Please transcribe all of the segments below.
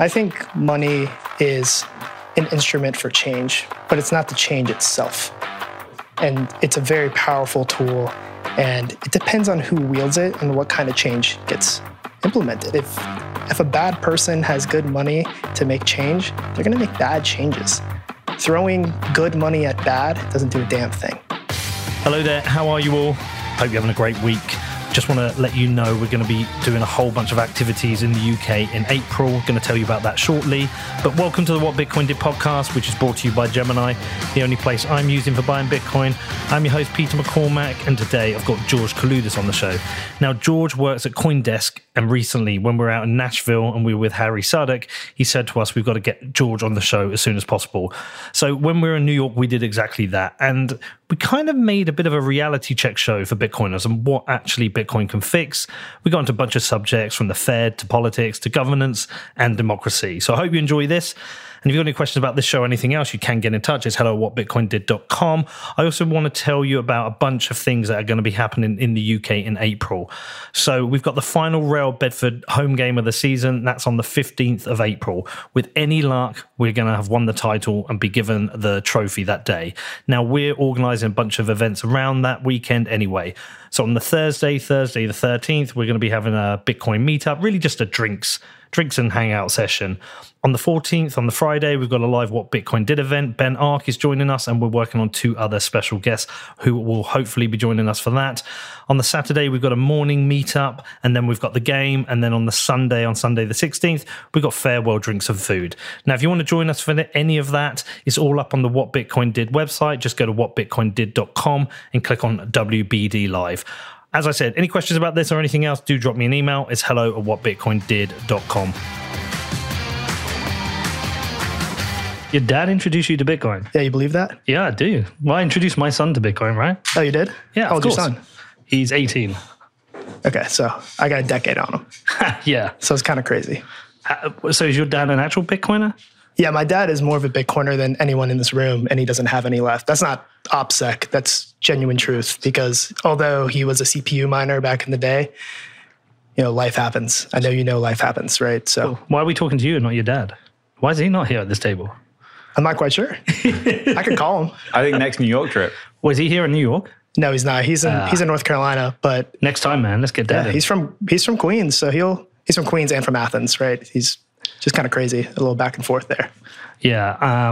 I think money is an instrument for change, but it's not the change itself. And it's a very powerful tool, and it depends on who wields it and what kind of change gets implemented. If a bad person has good money to make change, they're going to make bad changes. Throwing good money at bad doesn't do a damn thing. Hello there, how are you all? Hope you're having a great week. Just want to let you know we're going to be doing a whole bunch of activities in the UK in April. Going to tell you about that shortly. But welcome to the What Bitcoin Did podcast, which is brought to you by Gemini, the only place I'm using for buying Bitcoin. I'm your host, Peter McCormack, and today I've got George Kaloudis on the show. Now, George works at Coindesk, and recently when we were out in Nashville and we were with Harry Sudock, he said to us, we've got to get George on the show as soon as possible. So when we were in New York, we did exactly that. And we kind of made a bit of a reality check show for Bitcoiners and what actually Bitcoin can fix. We got into a bunch of subjects from the Fed to politics to governance and democracy. So I hope you enjoy this. And if you've got any questions about this show or anything else, you can get in touch. It's hello@whatbitcoindid.com. I also want to tell you about a bunch of things that are going to be happening in the UK in April. So we've got the final Rail Bedford home game of the season. That's on the 15th of April. With any luck, we're going to have won the title and be given the trophy that day. Now, we're organising a bunch of events around that weekend anyway. So on the Thursday the 13th, we're going to be having a Bitcoin meetup, really just a drinks and hangout session. On the 14th, on the Friday, we've got a live What Bitcoin Did event. Ben Ark is joining us, and we're working on two other special guests who will hopefully be joining us for that. On the Saturday, we've got a morning meetup, and then we've got the game. And then on the Sunday the 16th, we've got farewell drinks and food. Now, if you want to join us for any of that, it's all up on the What Bitcoin Did website. Just go to whatbitcoindid.com and click on WBD Live. As I said, any questions about this or anything else, do drop me an email. It's hello@whatbitcoindid.com. Your dad introduced you to Bitcoin. Yeah, you believe that? Yeah, I do. Well, I introduced my son to Bitcoin, right? Oh, you did? Yeah, how old is your son? He's 18. Okay, so I got a decade on him. Yeah. So it's kind of crazy. So is your dad an actual Bitcoiner? Yeah, my dad is more of a Bitcoiner than anyone in this room, and he doesn't have any left. That's not OPSEC. That's genuine truth, because although he was a CPU miner back in the day, life happens. I know life happens, right? So why are we talking to you and not your dad? Why is he not here at this table? I'm not quite sure. I could call him. I think next New York trip. Was he here in New York? No, he's not. He's in North Carolina. But next time, man, let's get dad in. He's from Queens, so he's from Queens and from Athens, right? He's just kind of crazy, a little back and forth there. Yeah.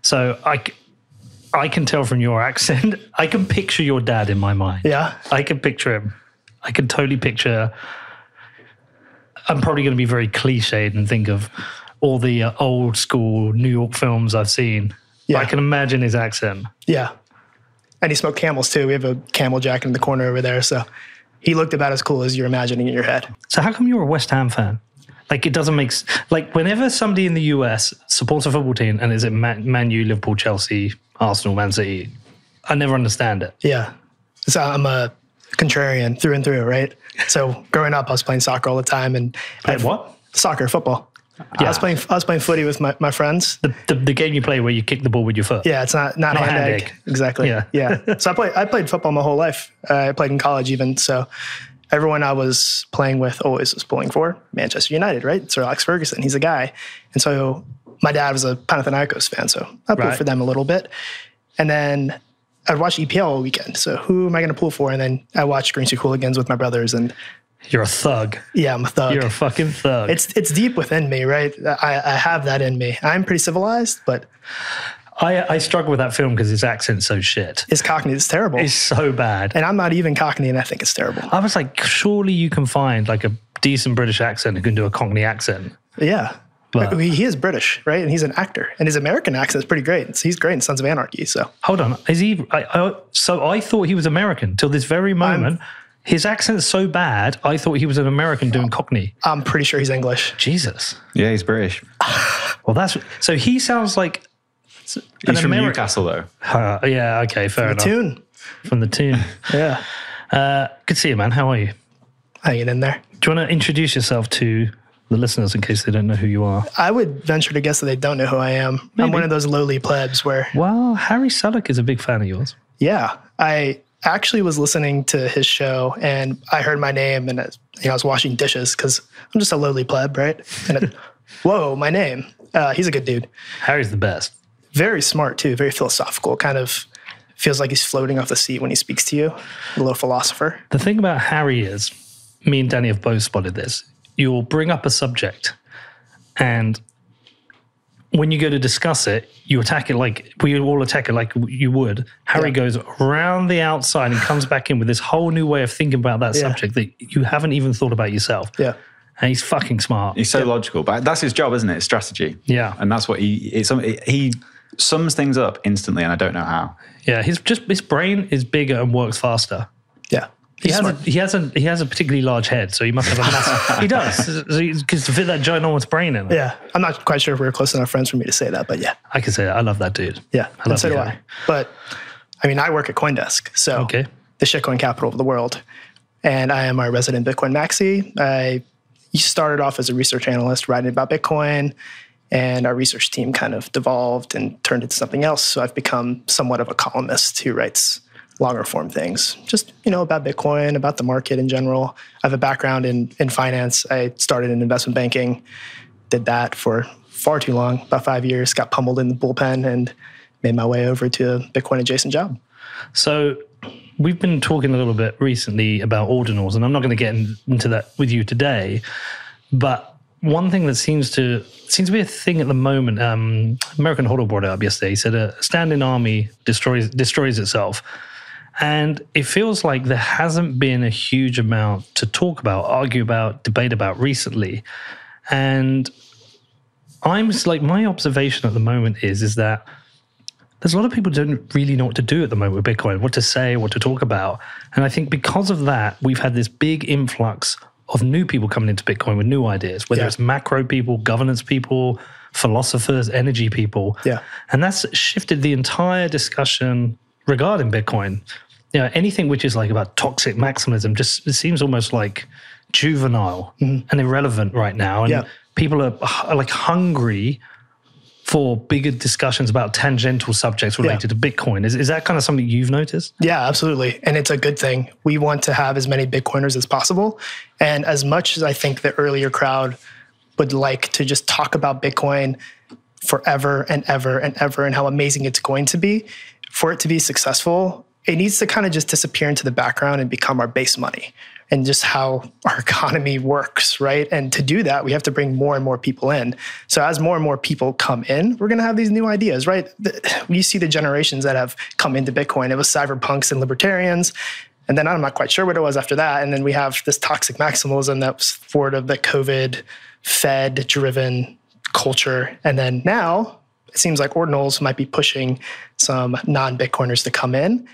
So I can tell from your accent, I can picture your dad in my mind. Yeah. I can picture him. I can totally picture. I'm probably going to be very cliched and think of all the old school New York films I've seen. Yeah. I can imagine his accent. Yeah. And he smoked camels too. We have a camel jacket in the corner over there. So he looked about as cool as you're imagining in your head. So how come you're a West Ham fan? Like, it doesn't make... Like, whenever somebody in the US supports a football team and is it Man U, Liverpool, Chelsea, Arsenal, Man City, I never understand it. Yeah. So I'm a contrarian through and through, right? So growing up, I was playing soccer all the time. And what? Soccer, football. Yeah. I was playing footy with my friends. The game you play where you kick the ball with your foot. Yeah, it's not hand-egg. Exactly. Yeah. So I played football my whole life. I played in college even, so... Everyone I was playing with always was pulling for Manchester United, right? Sir Alex Ferguson, he's a guy. And so my dad was a Panathinaikos fan, so I pulled for them a little bit. And then I'd watch EPL all weekend. So who am I going to pull for? And then I watched Green Street Hooligans with my brothers. And you're a thug. Yeah, I'm a thug. You're a fucking thug. It's deep within me, right? I have that in me. I'm pretty civilized, but... I struggle with that film because his accent's so shit. His Cockney is terrible. It's so bad. And I'm not even Cockney, and I think it's terrible. I was like, surely you can find like a decent British accent who can do a Cockney accent. Yeah. But he is British, right? And he's an actor. And his American accent is pretty great. He's great in Sons of Anarchy, so. Hold on. Is he? So I thought he was American till this very moment. His accent's so bad, I thought he was an American doing Cockney. I'm pretty sure he's English. Jesus. Yeah, he's British. Well, so he sounds like... He's from Newcastle, though. Yeah, okay, fair enough. From the tune. Yeah. Good to see you, man. How are you? Hanging in there. Do you want to introduce yourself to the listeners in case they don't know who you are? I would venture to guess that they don't know who I am. Maybe. I'm one of those lowly plebs where... Well, Harry Sudock is a big fan of yours. Yeah. I actually was listening to his show and I heard my name and I was washing dishes because I'm just a lowly pleb, right? And whoa, my name. He's a good dude. Harry's the best. Very smart too, very philosophical, kind of feels like he's floating off the sea when he speaks to you, a little philosopher. The thing about Harry is, me and Danny have both spotted this, you'll bring up a subject and when you go to discuss it, you attack it like, we all attack it like you would. Harry goes around the outside and comes back in with this whole new way of thinking about that subject that you haven't even thought about yourself. Yeah. And he's fucking smart. He's so logical, but that's his job, isn't it? It's strategy. Yeah. And that's what he sums things up instantly and I don't know how. Yeah, his brain is bigger and works faster. Yeah. He has a particularly large head, so he must have a massive... he does, because to fit that ginormous brain in it. Yeah, I'm not quite sure if we're close enough friends for me to say that, but yeah. I can say that. I love that dude. Yeah, and so do I. But, I mean, I work at Coindesk, so the shitcoin capital of the world, and I am our resident Bitcoin maxi. I started off as a research analyst writing about Bitcoin, and our research team kind of devolved and turned into something else, so I've become somewhat of a columnist who writes longer form things, just, about Bitcoin, about the market in general. I have a background in finance. I started in investment banking, did that for far too long, about 5 years, got pummeled in the bullpen and made my way over to a Bitcoin adjacent job. So we've been talking a little bit recently about ordinals, and I'm not going to get into that with you today, but one thing that seems to be a thing at the moment, American HODL brought it up yesterday. He said a standing army destroys itself. And it feels like there hasn't been a huge amount to talk about, argue about, debate about recently. And I'm just like, my observation at the moment is that there's a lot of people don't really know what to do at the moment with Bitcoin, what to say, what to talk about. And I think because of that, we've had this big influx of new people coming into Bitcoin with new ideas, whether it's macro people, governance people, philosophers, energy people. Yeah. And that's shifted the entire discussion regarding Bitcoin. Anything which is like about toxic maximalism just, it seems almost like juvenile and irrelevant right now. And people are like hungry for bigger discussions about tangential subjects related to Bitcoin. Is that kind of something you've noticed? Yeah, absolutely. And it's a good thing. We want to have as many Bitcoiners as possible. And as much as I think the earlier crowd would like to just talk about Bitcoin forever and ever and ever and how amazing it's going to be, for it to be successful, it needs to kind of just disappear into the background and become our base money and just how our economy works, right? And to do that, we have to bring more and more people in. So as more and more people come in, we're going to have these new ideas, right? You see the generations that have come into Bitcoin. It was cyberpunks and libertarians. And then I'm not quite sure what it was after that. And then we have this toxic maximalism that was forward of the COVID, Fed-driven culture. And then now it seems like ordinals might be pushing some non-Bitcoiners to come in,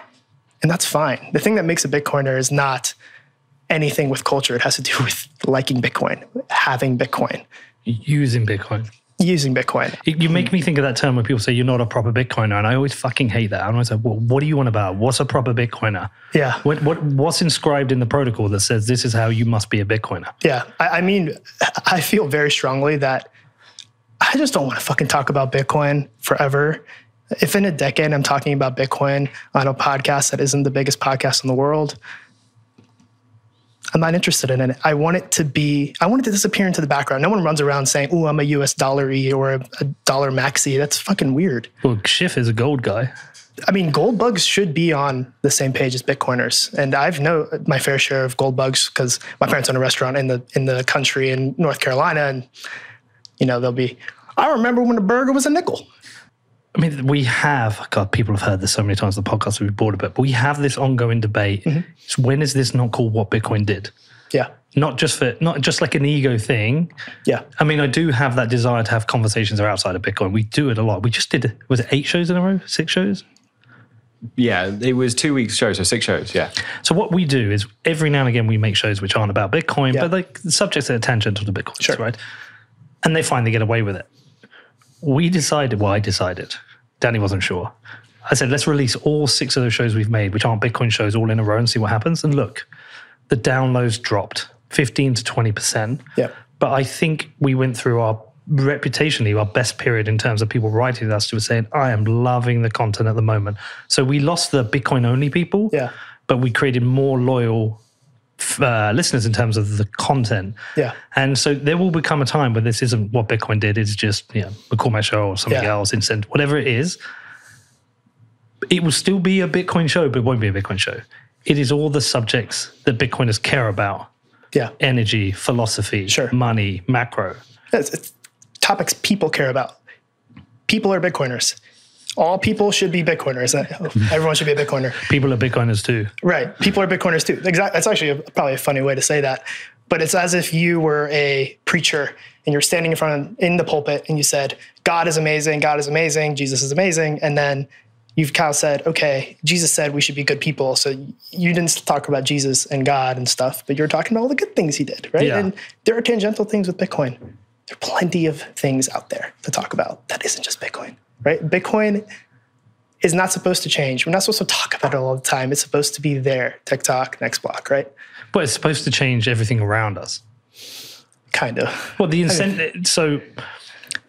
and that's fine. The thing that makes a Bitcoiner is not anything with culture. It has to do with liking Bitcoin, having Bitcoin. Using Bitcoin. You make me think of that term when people say you're not a proper Bitcoiner, and I always fucking hate that. I'm always like, well, what do you want about? What's a proper Bitcoiner? Yeah. What's inscribed in the protocol that says this is how you must be a Bitcoiner? Yeah. I mean, I feel very strongly that I just don't want to fucking talk about Bitcoin forever. If in a decade I'm talking about Bitcoin on a podcast that isn't the biggest podcast in the world, I'm not interested in it. I want it to disappear into the background. No one runs around saying, oh, I'm a US dollary or a dollar maxi. That's fucking weird. Well, Schiff is a gold guy. I mean, gold bugs should be on the same page as Bitcoiners. And I've known my fair share of gold bugs because my parents own a restaurant in the country in North Carolina. And, they'll be, I remember when a burger was a nickel. I mean, people have heard this so many times on the podcast that we've bored of it, but we have this ongoing debate. Mm-hmm. So when is this not called What Bitcoin Did? Yeah. Not just like an ego thing. Yeah. I mean, I do have that desire to have conversations that are outside of Bitcoin. We do it a lot. We just did, was it 8 shows in a row? 6 shows? Yeah, it was 2 weeks shows, so 6 shows, yeah. So what we do is every now and again we make shows which aren't about Bitcoin, but like subjects that are tangential to Bitcoin, right? And they finally get away with it. I decided. Danny wasn't sure. I said, let's release all 6 of those shows we've made, which aren't Bitcoin shows, all in a row and see what happens. And look, the downloads dropped 15 to 20%. Yeah. But I think we went through our best period in terms of people writing to us who were saying, I am loving the content at the moment. So we lost the Bitcoin only people. Yeah. but we created more loyal listeners in terms of the content. Yeah. And so there will become a time where this isn't what Bitcoin did. It's just, you know, McCormack show or something else, Incent, whatever it is. It will still be a Bitcoin show, but it won't be a Bitcoin show. It is all the subjects that Bitcoiners care about. Yeah. Energy, philosophy, money, macro. It's topics people care about. People are Bitcoiners. All people should be Bitcoiners. Everyone should be a Bitcoiner. People are Bitcoiners too. Right. People are Bitcoiners too. Exactly. That's actually probably a funny way to say that. But it's as if you were a preacher and you're standing in front of, in the pulpit, and you said, God is amazing, God is amazing, Jesus is amazing. And then you've kind of said, okay, Jesus said we should be good people. So you didn't talk about Jesus and God and stuff, but you're talking about all the good things he did, right? Yeah. And there are tangential things with Bitcoin. There are plenty of things out there to talk about that isn't just Bitcoin, right? Bitcoin is not supposed to change. We're not supposed to talk about it all the time. It's supposed to be there, TikTok, next block, right? But it's supposed to change everything around us. Kind of. Well, the incentive, so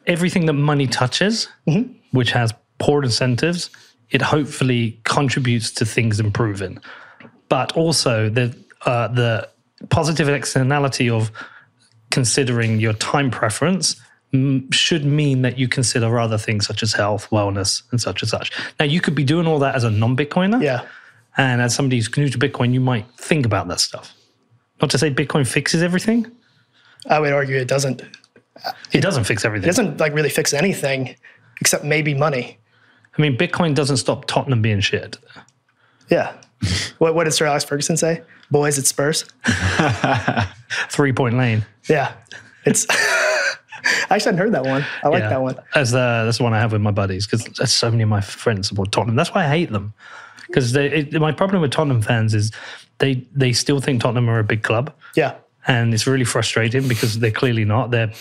everything that money touches, which has poor incentives, it hopefully contributes to things improving. But also the positive externality of considering your time preference should mean that you consider other things such as health, wellness, and such and such. Now, you could be doing all that as a non-Bitcoiner. Yeah. And as somebody who's new to Bitcoin, you might think about that stuff. Not to say Bitcoin fixes everything. I would argue it doesn't. It doesn't fix everything. It doesn't like really fix anything except maybe money. I mean, Bitcoin doesn't stop Tottenham being shit. Yeah. What did Sir Alex Ferguson say? Boys, it's Spurs. 3-point lane. Yeah. It's I actually hadn't heard that one. I like that one. That's the one I have with my buddies, because so many of my friends support Tottenham. That's why I hate them. Because my problem with Tottenham fans is they still think Tottenham are a big club. Yeah. And it's really frustrating because they're clearly not. They're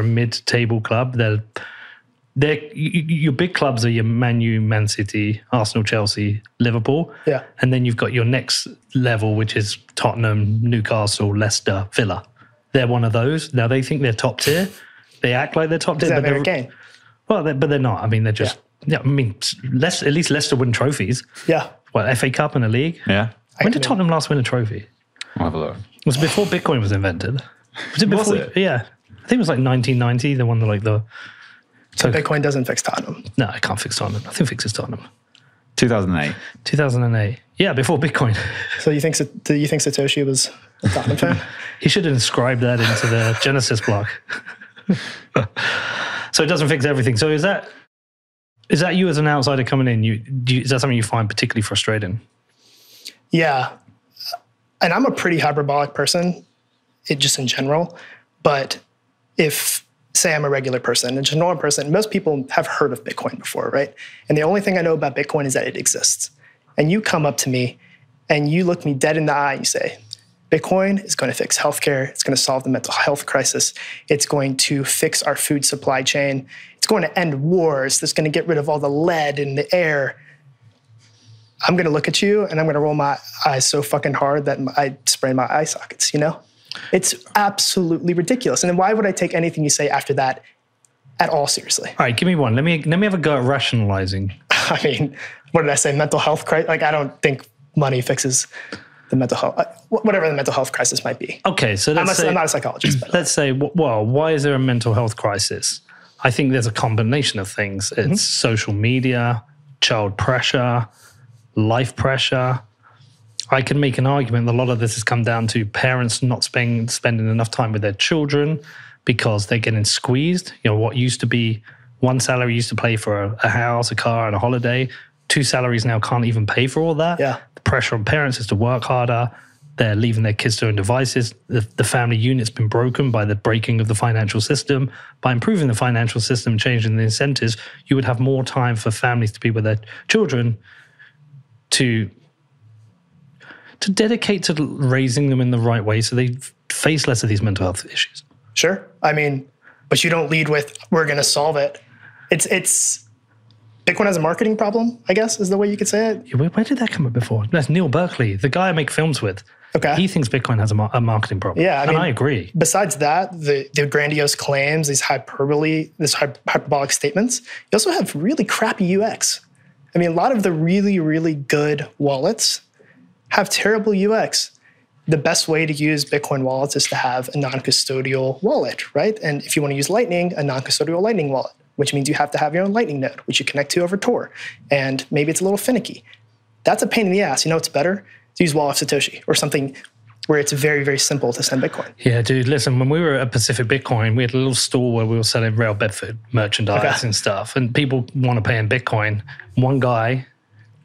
a mid-table club. Your big clubs are your Man U, Man City, Arsenal, Chelsea, Liverpool. Yeah. And then you've got your next level, which is Tottenham, Newcastle, Leicester, Villa. They're one of those. Now, they think they're top tier. They act like they're top tier. Is that fair game? Well, but they're not. I mean, they're just... Yeah. I mean, at least Leicester win trophies. Yeah. Well, FA Cup and a league. Yeah. When did Tottenham last win a trophy? I'll have a look. It was before Bitcoin was invented. Was it before? Was it? Yeah. I think it was like 1990. The one that like the... So Bitcoin doesn't fix Tottenham. No, it can't fix Tottenham. Nothing fixes Tottenham. 2008. Yeah, before Bitcoin. So you think Satoshi was a Tottenham fan? He should inscribe that into the Genesis block. So it doesn't fix everything. So is that you as an outsider coming in? Is that something you find particularly frustrating? Yeah. And I'm a pretty hyperbolic person, just in general. But say I'm a regular person, and just a normal person, most people have heard of Bitcoin before, right? And the only thing I know about Bitcoin is that it exists. And you come up to me and you look me dead in the eye and you say, Bitcoin is going to fix healthcare. It's going to solve the mental health crisis. It's going to fix our food supply chain. It's going to end wars. It's going to get rid of all the lead in the air. I'm going to look at you and I'm going to roll my eyes so fucking hard that I sprain my eye sockets, you know? It's absolutely ridiculous. And then why would I take anything you say after that at all seriously? All right, give me one. Let me have a go at rationalizing. I mean, what did I say? Mental health crisis? Like, I don't think money fixes the mental health, whatever the mental health crisis might be. Okay, so I'm not a psychologist. But let's say, well, why is there a mental health crisis? I think there's a combination of things. It's social media, child pressure, life pressure. I can make an argument that a lot of this has come down to parents not spending enough time with their children because they're getting squeezed. You know, what used to be one salary used to pay for a house, a car, and a holiday. Two salaries now can't even pay for all that. Yeah. The pressure on parents is to work harder. They're leaving their kids to their own devices. The family unit's been broken by the breaking of the financial system. By improving the financial system, changing the incentives, you would have more time for families to be with their children to dedicate to raising them in the right way so they face less of these mental health issues. Sure. I mean, but you don't lead with, we're going to solve it. Bitcoin has a marketing problem, I guess, is the way you could say it. Where did that come up before? That's Neil Berkeley, the guy I make films with. Okay. He thinks Bitcoin has a marketing problem. Yeah. I mean, I agree. Besides that, the grandiose claims, these hyperbole, these hyperbolic statements, you also have really crappy UX. I mean, a lot of the really, really good wallets have terrible UX. The best way to use Bitcoin wallets is to have a non-custodial wallet, right? And if you want to use Lightning, a non-custodial Lightning wallet, which means you have to have your own Lightning node, which you connect to over Tor. And maybe it's a little finicky. That's a pain in the ass. You know what's better? To use Wallet of Satoshi or something where it's very, very simple to send Bitcoin. Yeah, dude, listen, when we were at Pacific Bitcoin, we had a little store where we were selling Rail Bedford merchandise and stuff. And people want to pay in Bitcoin. One guy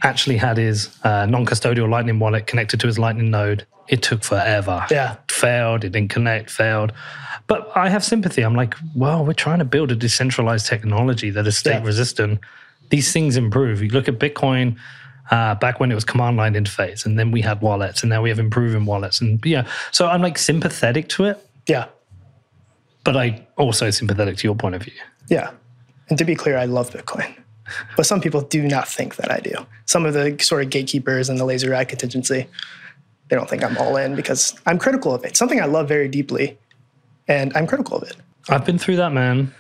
actually had his non-custodial Lightning wallet connected to his Lightning node. It took forever. Yeah. Failed. It didn't connect. Failed. But I have sympathy. I'm like, well, we're trying to build a decentralized technology that is state resistant. These things improve. You look at Bitcoin back when it was command line interface, and then we had wallets, and now we have improving wallets. And yeah, so I'm like sympathetic to it. Yeah. But I also sympathetic to your point of view. Yeah. And to be clear, I love Bitcoin. But some people do not think that I do. Some of the sort of gatekeepers and the laser eye contingency, they don't think I'm all in because I'm critical of it. Something I love very deeply, and I'm critical of it. I've been through that, man.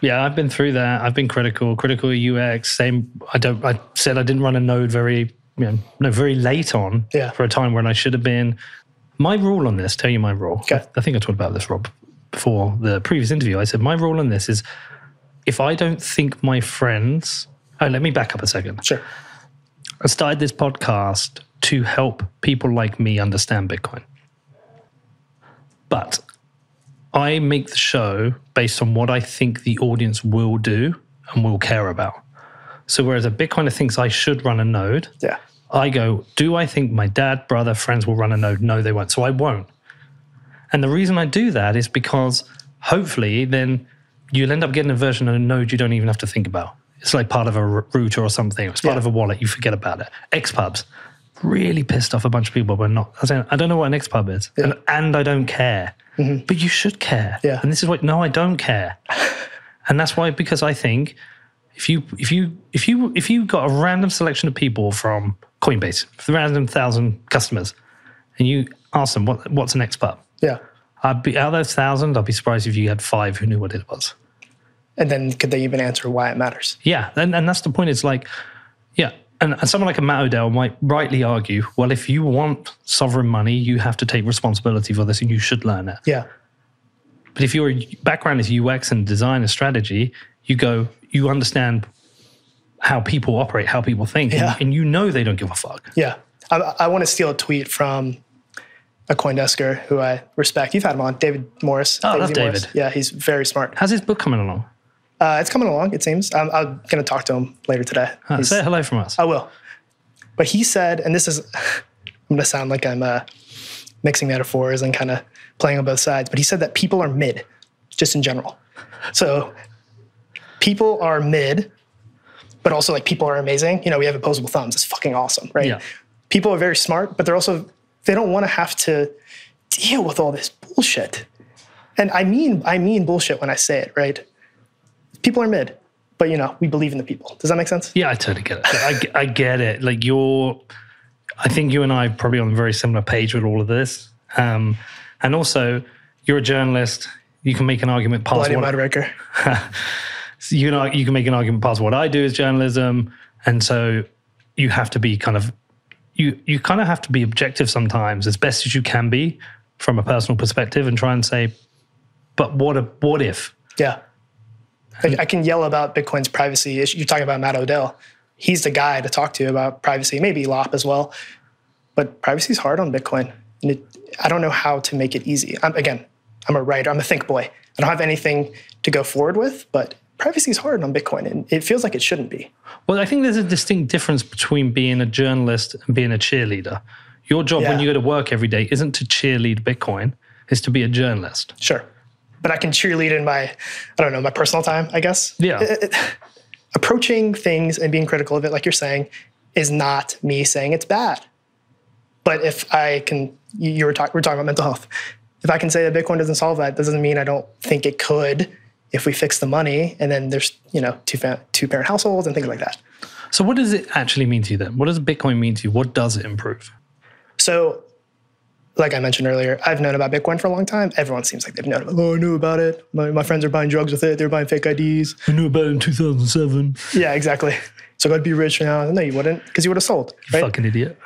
Yeah, I've been through that. I've been critical of UX. Same. I said I didn't run a node very late on for a time when I should have been. My rule on this, tell you my rule. Okay. I think I talked about this, Rob, before the previous interview. I said my rule on this is if I don't think my friends... Oh, let me back up a second. Sure. I started this podcast to help people like me understand Bitcoin. But I make the show based on what I think the audience will do and will care about. So whereas a Bitcoiner thinks I should run a node, I go, do I think my dad, brother, friends will run a node? No, they won't. So I won't. And the reason I do that is because hopefully then you'll end up getting a version of a node you don't even have to think about. It's like part of a router or something. It's part of a wallet. You forget about it. XPubs. Really pissed off a bunch of people, but not. I don't know what an XPub is, and I don't care. Mm-hmm. But you should care. Yeah. And this is what. No, I don't care. And that's why, because I think if you got a random selection of people from Coinbase, a random 1,000 customers, and you ask them what's an XPub, out of those 1,000, I'd be surprised if you had 5 who knew what it was. And then could they even answer why it matters? Yeah, and that's the point. It's like, And someone like a Matt O'Dell might rightly argue, well, if you want sovereign money, you have to take responsibility for this and you should learn it. Yeah. But if your background is UX and design and strategy, you understand how people operate, how people think, and you know they don't give a fuck. Yeah. I want to steal a tweet from a Coindesker who I respect. You've had him on, David Morris. Oh, I love David. Morris. Yeah, he's very smart. How's his book coming along? It's coming along, it seems. I'm going to talk to him later today. Say hello from us. I will. But he said, and this is, I'm going to sound like I'm mixing metaphors and kind of playing on both sides, but he said that people are mid, just in general. So people are mid, but also like people are amazing. You know, we have opposable thumbs. It's fucking awesome, right? Yeah. People are very smart, but they don't want to have to deal with all this bullshit. And I mean bullshit when I say it, right? People are mid, but, we believe in the people. Does that make sense? Yeah, I totally get it. I get it. Like I think you and I are probably on a very similar page with all of this. And also, you're a journalist. You can make an argument past you can make an argument past what I do as journalism. And so you have to be kind of, you kind of have to be objective sometimes as best as you can be from a personal perspective and try and say, but what if? Yeah. Like I can yell about Bitcoin's privacy issue. You're talking about Matt O'Dell. He's the guy to talk to about privacy, maybe LOP as well. But privacy is hard on Bitcoin. And I don't know how to make it easy. I'm a writer. I'm a think boy. I don't have anything to go forward with, but privacy is hard on Bitcoin. And it feels like it shouldn't be. Well, I think there's a distinct difference between being a journalist and being a cheerleader. Your job when you go to work every day isn't to cheerlead Bitcoin. It's to be a journalist. Sure. But I can cheerlead in my personal time, I guess. Yeah. Approaching things and being critical of it, like you're saying, is not me saying it's bad. But if I can, we're talking about mental health. If I can say that Bitcoin doesn't solve that, doesn't mean I don't think it could if we fix the money. And then there's, two-parent households and things like that. So what does it actually mean to you then? What does Bitcoin mean to you? What does it improve? So, like I mentioned earlier, I've known about Bitcoin for a long time. Everyone seems like they've known about it. Oh, I knew about it. My friends are buying drugs with it. They're buying fake IDs. I knew about it in 2007. Yeah, exactly. So I'd be rich now. No, you wouldn't, because you would have sold, right? You fucking idiot.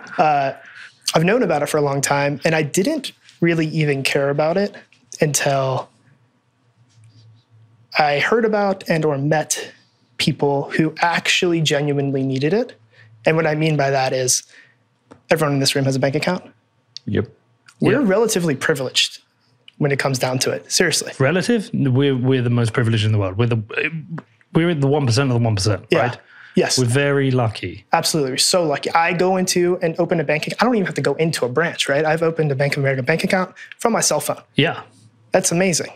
I've known about it for a long time, and I didn't really even care about it until I heard about and or met people who actually genuinely needed it. And what I mean by that is everyone in this room has a bank account. Yep. We're relatively privileged when it comes down to it. Seriously. Relative? We're the most privileged in the world. We're the 1% of the 1%, yeah. Right? Yes. We're very lucky. Absolutely. We're so lucky. I go into and open a bank account. I don't even have to go into a branch, right? I've opened a Bank of America bank account from my cell phone. Yeah. That's amazing.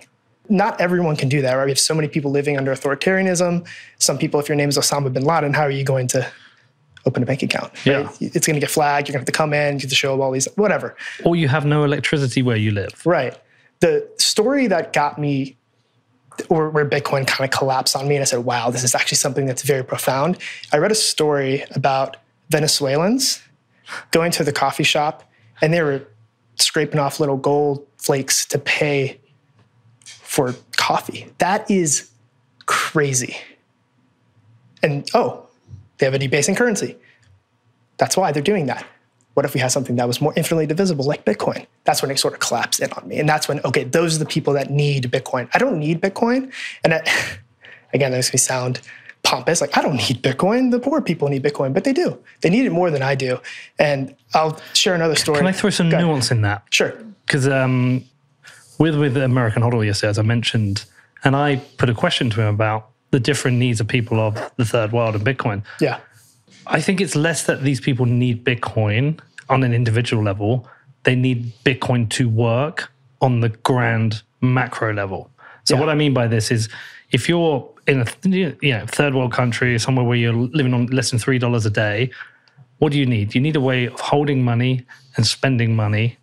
Not everyone can do that, right? We have so many people living under authoritarianism. Some people, if your name is Osama bin Laden, how are you going to open a bank account? Right? Yeah. It's going to get flagged. You're going to have to come in, you have to show up all these, whatever. Or you have no electricity where you live. Right. The story that got me, or where Bitcoin kind of collapsed on me, and I said, wow, this is actually something that's very profound. I read a story about Venezuelans going to the coffee shop, and they were scraping off little gold flakes to pay for coffee. That is crazy. And oh, they have a debasing currency. That's why they're doing that. What if we had something that was more infinitely divisible like Bitcoin? That's when it sort of collapsed in on me. And that's when, okay, those are the people that need Bitcoin. I don't need Bitcoin. And again, that makes me sound pompous. Like, I don't need Bitcoin. The poor people need Bitcoin, but they do. They need it more than I do. And I'll share another story. Can I throw some nuance in that? Sure. Because with American HODL yesterday, as I mentioned, and I put a question to him about the different needs of people of the third world and Bitcoin. Yeah. I think it's less that these people need Bitcoin on an individual level. They need Bitcoin to work on the grand macro level. So what I mean by this is, if you're in a third world country, somewhere where you're living on less than $3 a day, what do you need? You need a way of holding money and spending money,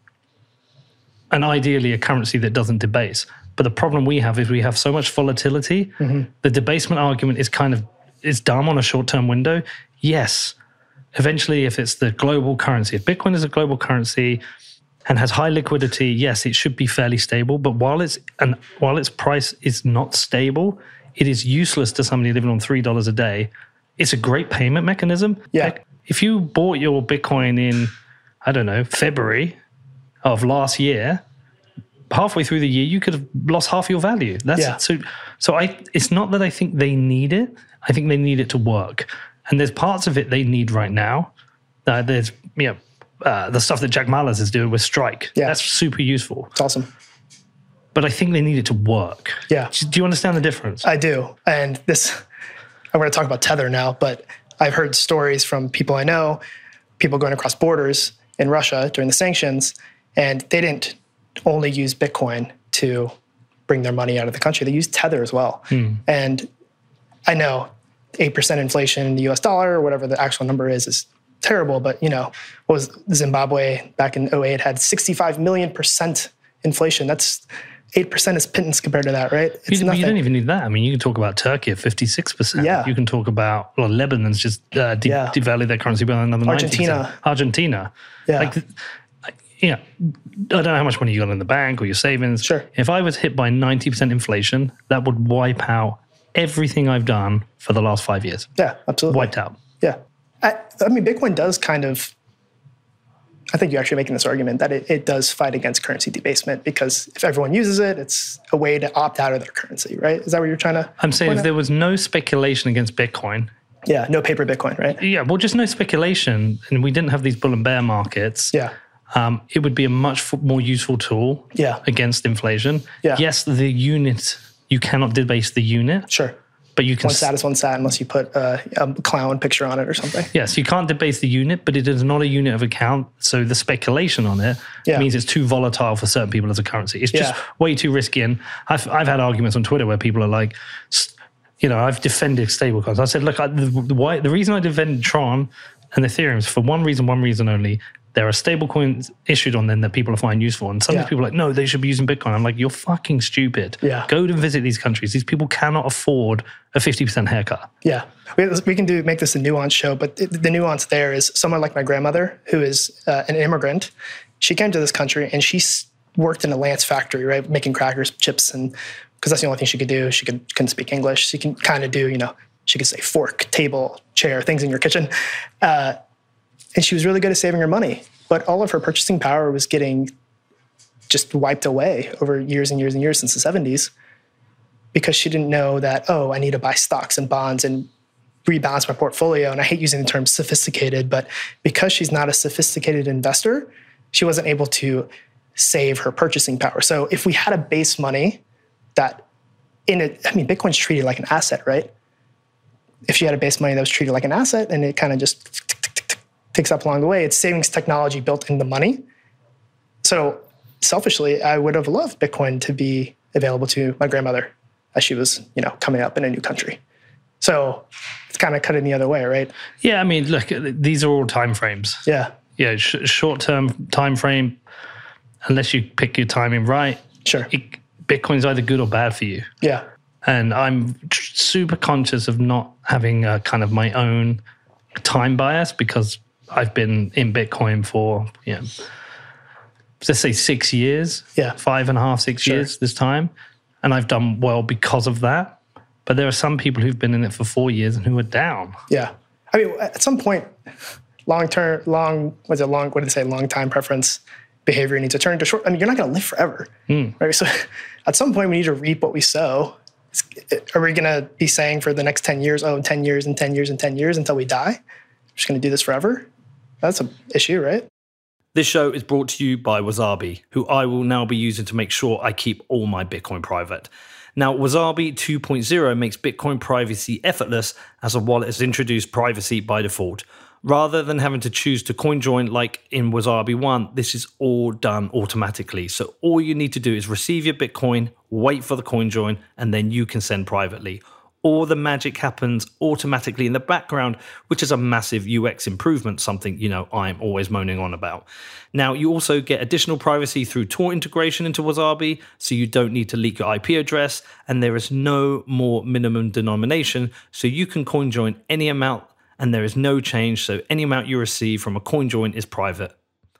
and ideally a currency that doesn't debase. But the problem we have is we have so much volatility. Mm-hmm. The debasement argument is kind of, it's dumb on a short-term window. Yes, eventually, if it's the global currency, if Bitcoin is a global currency and has high liquidity, yes, it should be fairly stable. But while its price is not stable, it is useless to somebody living on $3 a day. It's a great payment mechanism. Yeah. Like, if you bought your Bitcoin in, I don't know, February of last year, halfway through the year, you could have lost half your value. It's not that I think they need it. I think they need it to work. And there's parts of it they need right now. There's the stuff that Jack Mallers is doing with Strike. Yeah. That's super useful. It's awesome. But I think they need it to work. Yeah. Do you understand the difference? I do. And I'm going to talk about Tether now, but I've heard stories from people I know, people going across borders in Russia during the sanctions, and they didn't only use Bitcoin to bring their money out of the country. They used Tether as well. Mm. And I know 8% inflation in the US dollar, or whatever the actual number is terrible. But, what was Zimbabwe back in 2008 had 65 million% inflation. That's 8% is pittance compared to that, right? It's nothing. You don't even need that. I mean, you can talk about Turkey at 56%. Yeah. You can talk about, Lebanon's just devalued their currency by another 90%. Argentina. Yeah. I don't know how much money you got in the bank or your savings. Sure. If I was hit by 90% inflation, that would wipe out everything I've done for the last 5 years. Yeah, absolutely. Wiped out. Yeah. I mean, Bitcoin does kind of, I think you're actually making this argument that it does fight against currency debasement, because if everyone uses it, it's a way to opt out of their currency, right? Is that what you're trying to? I'm saying if there was no speculation against Bitcoin. Yeah, no paper Bitcoin, right? Yeah, well, just no speculation. And we didn't have these bull and bear markets. Yeah. It would be a much more useful tool against inflation. Yeah. Yes, the unit. You cannot debase the unit. Sure. But you can. One sat is one sat unless you put a clown picture on it or something. Yes, yeah, so you can't debase the unit, but it is not a unit of account. So the speculation on it means it's too volatile for certain people as a currency. It's just way too risky. And I've had arguments on Twitter where people are like, I've defended stablecoins. I said, look, the reason I defended Tron and Ethereum is for one reason only. There are stablecoins issued on them that people are finding useful. And some of the people are like, no, they should be using Bitcoin. I'm like, you're fucking stupid. Yeah. Go and visit these countries. These people cannot afford a 50% haircut. Yeah. We can make this a nuanced show, but the nuance there is someone like my grandmother, who is an immigrant. She came to this country and she worked in a Lance factory, right? Making crackers, chips, and because that's the only thing she could do. She couldn't speak English. She can kind of do, she could say fork, table, chair, things in your kitchen. And she was really good at saving her money. But all of her purchasing power was getting just wiped away over years and years and years since the 70s because she didn't know that, oh, I need to buy stocks and bonds and rebalance my portfolio. And I hate using the term sophisticated, but because she's not a sophisticated investor, she wasn't able to save her purchasing power. So if we had a base money that Bitcoin's treated like an asset, right? If you had a base money that was treated like an asset and it kind of just ticks up along the way, it's savings technology built into money. So selfishly, I would have loved Bitcoin to be available to my grandmother as she was, coming up in a new country. So it's kind of cutting the other way, right? Yeah, look, these are all timeframes. Yeah. Yeah, short-term time frame, unless you pick your timing right. Sure. Bitcoin's either good or bad for you. Yeah. And I'm super conscious of not having a kind of my own time bias because I've been in Bitcoin for, let's say 6 years, 5.5, 6 sure. years this time. And I've done well because of that. But there are some people who've been in it for 4 years and who are down. Yeah. At some point, long-time preference behavior needs to turn to short. You're not going to live forever, right? So at some point, we need to reap what we sow. Are we going to be saying for the next 10 years, oh, 10 years and 10 years and 10 years until we die? We're just going to do this forever? That's an issue, right? This show is brought to you by Wasabi, who I will now be using to make sure I keep all my Bitcoin private. Now, Wasabi 2.0 makes Bitcoin privacy effortless as a wallet has introduced privacy by default. Rather than having to choose to coin join like in Wasabi 1, this is all done automatically. So all you need to do is receive your Bitcoin, wait for the coin join, and then you can send privately. All the magic happens automatically in the background, which is a massive UX improvement, something, I'm always moaning on about. Now, you also get additional privacy through Tor integration into Wasabi, so you don't need to leak your IP address, and there is no more minimum denomination, so you can coin join any amount, and there is no change, so any amount you receive from a coin join is private.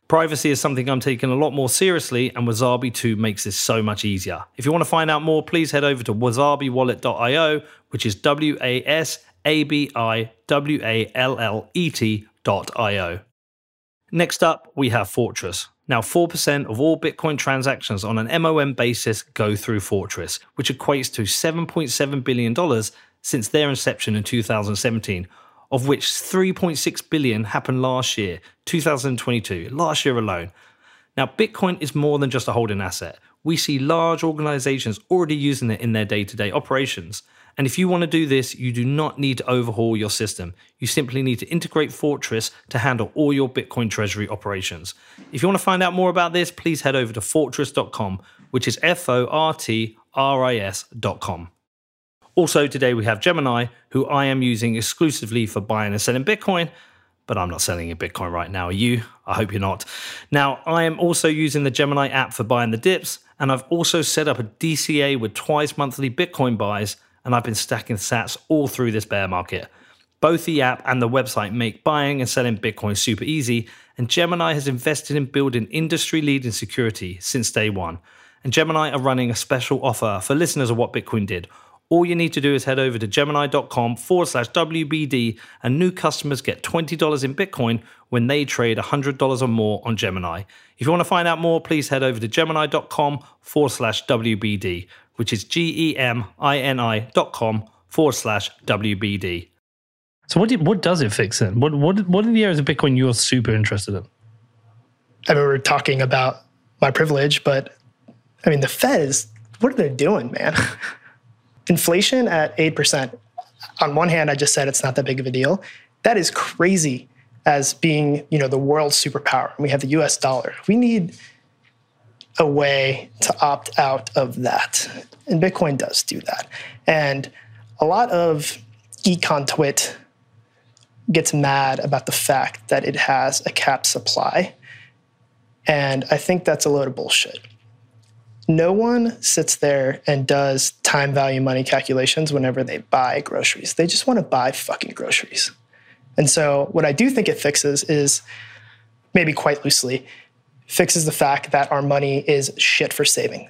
Privacy is something I'm taking a lot more seriously, and Wasabi 2 makes this so much easier. If you want to find out more, please head over to wasabiwallet.io, which is wasabiwallet.io. Next up, we have Fortress. Now, 4% of all Bitcoin transactions on an MOM basis go through Fortress, which equates to $7.7 billion since their inception in 2017, of which $3.6 billion happened last year, 2022, last year alone. Now, Bitcoin is more than just a holding asset. We see large organizations already using it in their day-to-day operations. And if you want to do this, you do not need to overhaul your system. You simply need to integrate Fortress to handle all your Bitcoin treasury operations. If you want to find out more about this, please head over to fortress.com, which is Fortris.com. Also today we have Gemini, who I am using exclusively for buying and selling Bitcoin, but I'm not selling in Bitcoin right now, are you? I hope you're not. Now, I am also using the Gemini app for buying the dips, and I've also set up a DCA with twice monthly Bitcoin buys, and I've been stacking sats all through this bear market. Both the app and the website make buying and selling Bitcoin super easy, and Gemini has invested in building industry-leading security since day one. And Gemini are running a special offer for listeners of What Bitcoin Did. All you need to do is head over to gemini.com/WBD, and new customers get $20 in Bitcoin when they trade $100 or more on Gemini. If you want to find out more, please head over to gemini.com/WBD, which is gemini.com/WBD. So what does it fix then? What are the areas of Bitcoin you're super interested in? We're talking about my privilege, but the Fed is, what are they doing, man? Inflation at 8%. On one hand, I just said it's not that big of a deal. That is crazy as being, the world's superpower. We have the US dollar. We need a way to opt out of that. And Bitcoin does do that. And a lot of econ twit gets mad about the fact that it has a capped supply. And I think that's a load of bullshit. No one sits there and does time value money calculations whenever they buy groceries. They just want to buy fucking groceries. And so what I do think it fixes is, maybe quite loosely, fixes the fact that our money is shit for saving.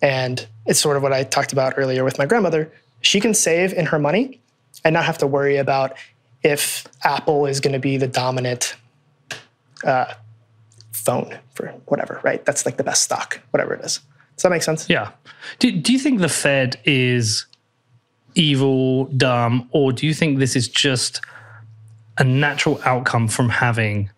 And it's sort of what I talked about earlier with my grandmother. She can save in her money and not have to worry about if Apple is going to be the dominant phone for whatever, right? That's like the best stock, whatever it is. Does that make sense? Yeah. Do you think the Fed is evil, dumb, or do you think this is just a natural outcome from having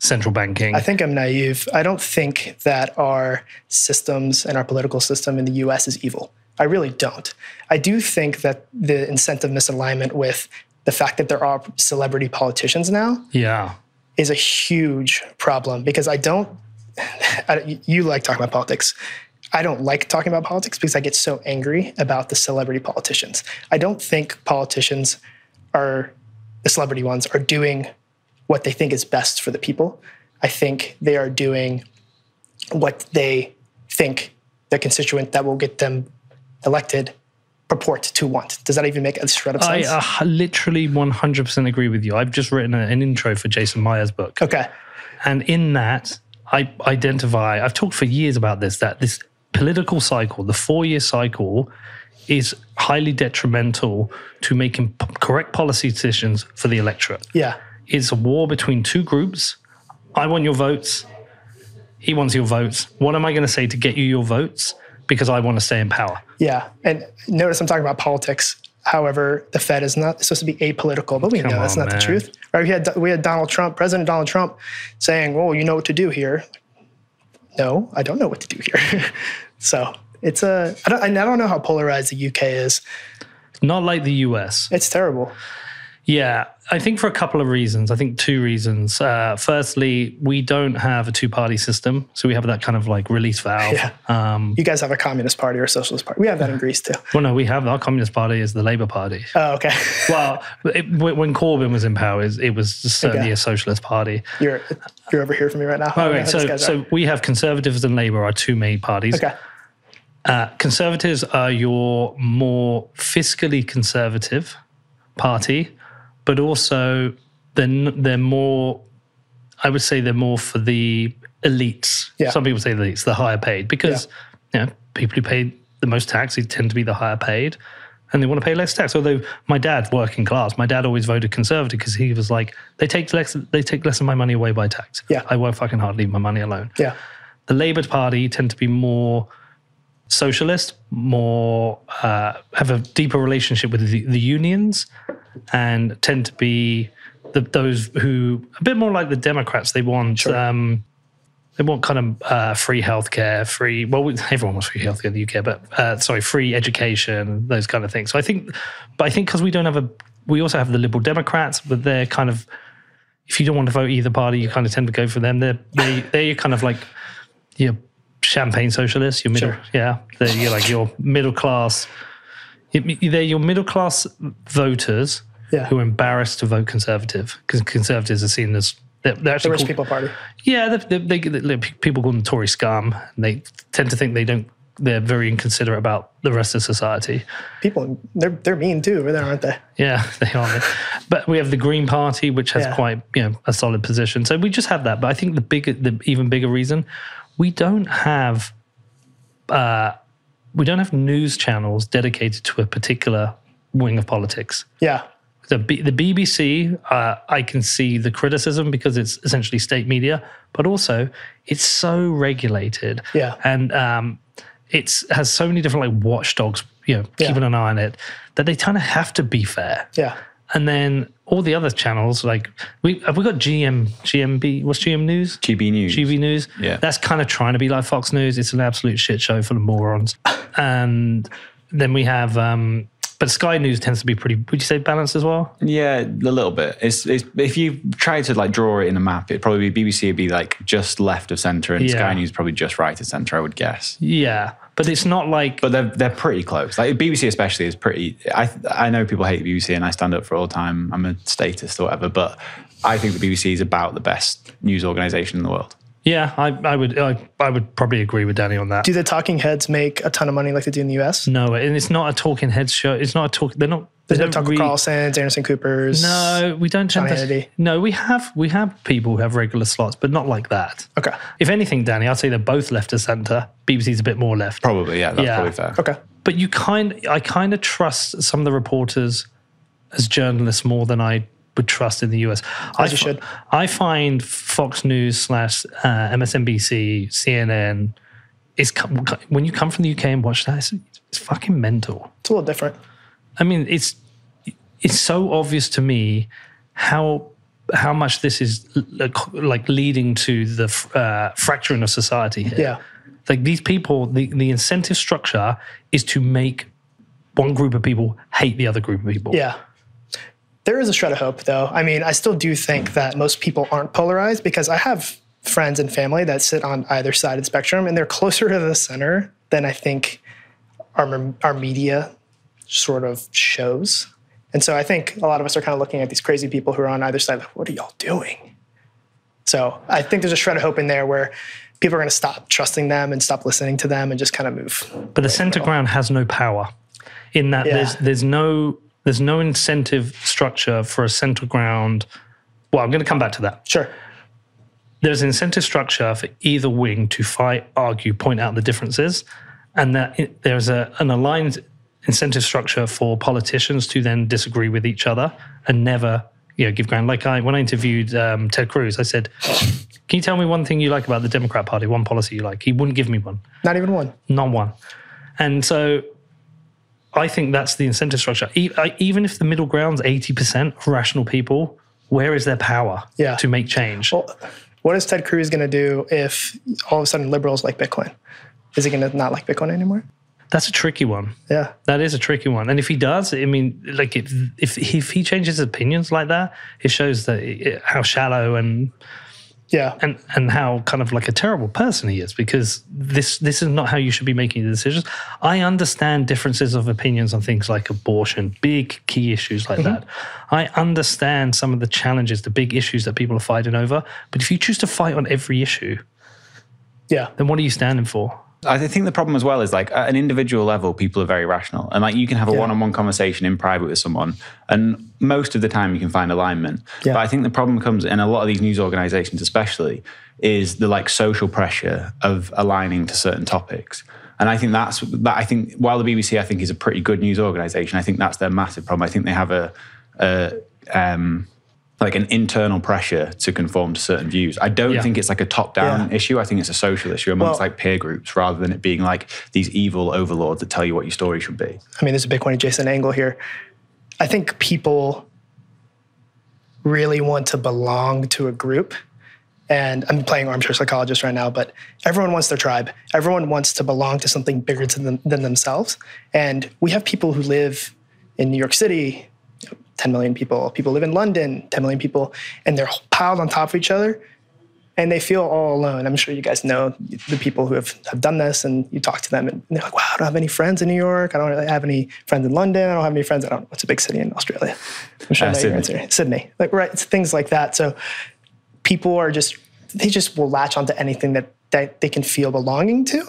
central banking? I think I'm naive. I don't think that our systems and our political system in the US is evil. I really don't. I do think that the incentive misalignment with the fact that there are celebrity politicians now is a huge problem, because you like talking about politics. I don't like talking about politics because I get so angry about the celebrity politicians. I don't think politicians the celebrity ones, are doing what they think is best for the people. I think they are doing what they think the constituent that will get them elected purport to want. Does that even make a shred of sense? I literally 100% agree with you. I've just written an intro for Jason Meyer's book. Okay. And in that, I've talked for years about this, that this political cycle, the 4-year cycle, is highly detrimental to making correct policy decisions for the electorate. Yeah. It's a war between two groups. I want your votes. He wants your votes. What am I going to say to get you your votes? Because I want to stay in power. Yeah. And notice I'm talking about politics. However, the Fed is not supposed to be apolitical, but we know that's not the truth. Right? We had President Donald Trump saying, well, you know what to do here. No, I don't know what to do here. So it's I don't know how polarized the UK is. Not like the US. It's terrible. Yeah, I think for a couple of reasons. I think two reasons. Firstly, we don't have a two-party system, so we have that kind of like release valve. Yeah. You guys have a communist party or a socialist party. We have that in Greece too. Well, no, we have our communist party is the Labour Party. Oh, okay. Well, when Corbyn was in power, it was certainly a socialist party. You're over here from me right now. Okay, so we have Conservatives and Labour are two main parties. Okay. Conservatives are your more fiscally conservative party. But also, they're more, I would say they're more for the elites. Yeah. Some people say elites, the higher paid. Because people who pay the most tax, they tend to be the higher paid. And they want to pay less tax. Although my dad, working class, my dad always voted Conservative because he was like, they take less of my money away by tax. Yeah. I won't fucking hardly leave my money alone. Yeah. The Labour Party tend to be more socialist, more have a deeper relationship with the unions, and tend to be those who a bit more like the Democrats. They want kind of free healthcare, free. Well, everyone wants free healthcare in the UK, but free education, those kind of things. So I think because we don't have we also have the Liberal Democrats, but they're kind of, if you don't want to vote either party, you kind of tend to go for them. They're kind of like your champagne socialists. Your middle, They're like your middle class. They're your middle-class voters who are embarrassed to vote Conservative because Conservatives are seen as... They're actually the rich people party. Yeah, people call them Tory scum. And they tend to think they're very inconsiderate about the rest of society. People, they're mean too, really, aren't they? Yeah, they are. But we have the Green Party, which has quite a solid position. So we just have that. But I think the even bigger reason, we don't have... We don't have news channels dedicated to a particular wing of politics. Yeah. The BBC, I can see the criticism because it's essentially state media, but also it's so regulated. Yeah. And it has so many different like watchdogs, keeping an eye on it, that they kind of have to be fair. Yeah. And then all the other channels, like we got GMB, what's GM News? GB News. Yeah. That's kind of trying to be like Fox News. It's an absolute shit show full of morons. And then we have, but Sky News tends to be pretty, would you say balanced as well? Yeah, a little bit. It's if you try to like draw it in a map, it'd probably be BBC would be like just left of center and Sky News probably just right of center, I would guess. Yeah. But it's not like... But they're pretty close. Like BBC especially is pretty... I know people hate BBC and I stand up for it all the time. I'm a statist or whatever, but I think the BBC is about the best news organisation in the world. Yeah, I would probably agree with Danny on that. Do the talking heads make a ton of money like they do in the US? No, and it's not a talking heads show. It's not a talk... They're not... There's no Tucker Carlson's, Anderson Cooper's... No, we don't... No, we have people who have regular slots, but not like that. Okay. If anything, Danny, I'd say they're both left of centre. BBC's a bit more left. Probably, yeah. That's probably fair. Okay. But I kind of trust some of the reporters as journalists more than I would trust in the US. I find Fox News / MSNBC, CNN, when you come from the UK and watch that, it's fucking mental. It's a little different. I mean, it's so obvious to me how much this is like leading to the fracturing of society here. Yeah. Like these people, the incentive structure is to make one group of people hate the other group of people. Yeah. There is a shred of hope, though. I mean, I still do think that most people aren't polarized, because I have friends and family that sit on either side of the spectrum, and they're closer to the center than I think our media sort of shows. And so I think a lot of us are kind of looking at these crazy people who are on either side, like, what are y'all doing? So I think there's a shred of hope in there where people are going to stop trusting them and stop listening to them and just kind of move. But the center ground has no power in that. Yeah. There's no incentive structure for a center ground. Well, I'm going to come back to that. Sure. There's an incentive structure for either wing to fight, argue, point out the differences, and that there's an aligned incentive structure for politicians to then disagree with each other and never, give ground. Like when I interviewed Ted Cruz, I said, "Can you tell me one thing you like about the Democrat Party? One policy you like?" He wouldn't give me one. Not even one. Not one. And so, I think that's the incentive structure. Even if the middle ground's 80% of rational people, where is their power to make change? Well, what is Ted Cruz going to do if all of a sudden liberals like Bitcoin? Is he going to not like Bitcoin anymore? That's a tricky one. Yeah. That is a tricky one. And if he does, I mean, like if he changes his opinions like that, it shows that how shallow and how kind of like a terrible person he is, because this is not how you should be making the decisions. I understand differences of opinions on things like abortion, big key issues like that. I understand some of the challenges, the big issues that people are fighting over. But if you choose to fight on every issue, then what are you standing for? I think the problem as well is, like, at an individual level, people are very rational. And like you can have a one-on-one conversation in private with someone, and most of the time you can find alignment. Yeah. But I think the problem comes in a lot of these news organizations especially is the like social pressure of aligning to certain topics. And I think I think while the BBC I think is a pretty good news organization, I think that's their massive problem. I think they have like an internal pressure to conform to certain views. I don't think it's like a top-down issue. I think it's a social issue amongst like peer groups, rather than it being like these evil overlords that tell you what your story should be. I mean, there's a Bitcoin adjacent angle here. I think people really want to belong to a group. And I'm playing armchair psychologist right now, but everyone wants their tribe. Everyone wants to belong to something bigger than themselves. And we have people who live in New York City, 10 million people. People live in London, 10 million people, and they're piled on top of each other, and they feel all alone. I'm sure you guys know the people who have done this, and you talk to them, and they're like, wow, I don't have any friends in New York. I don't really have any friends in London. I don't have any friends. I don't know. What's a big city in Australia? I'm sure I know your answer. Sydney. Like, right, it's things like that. So people are they just will latch onto anything that they can feel belonging to,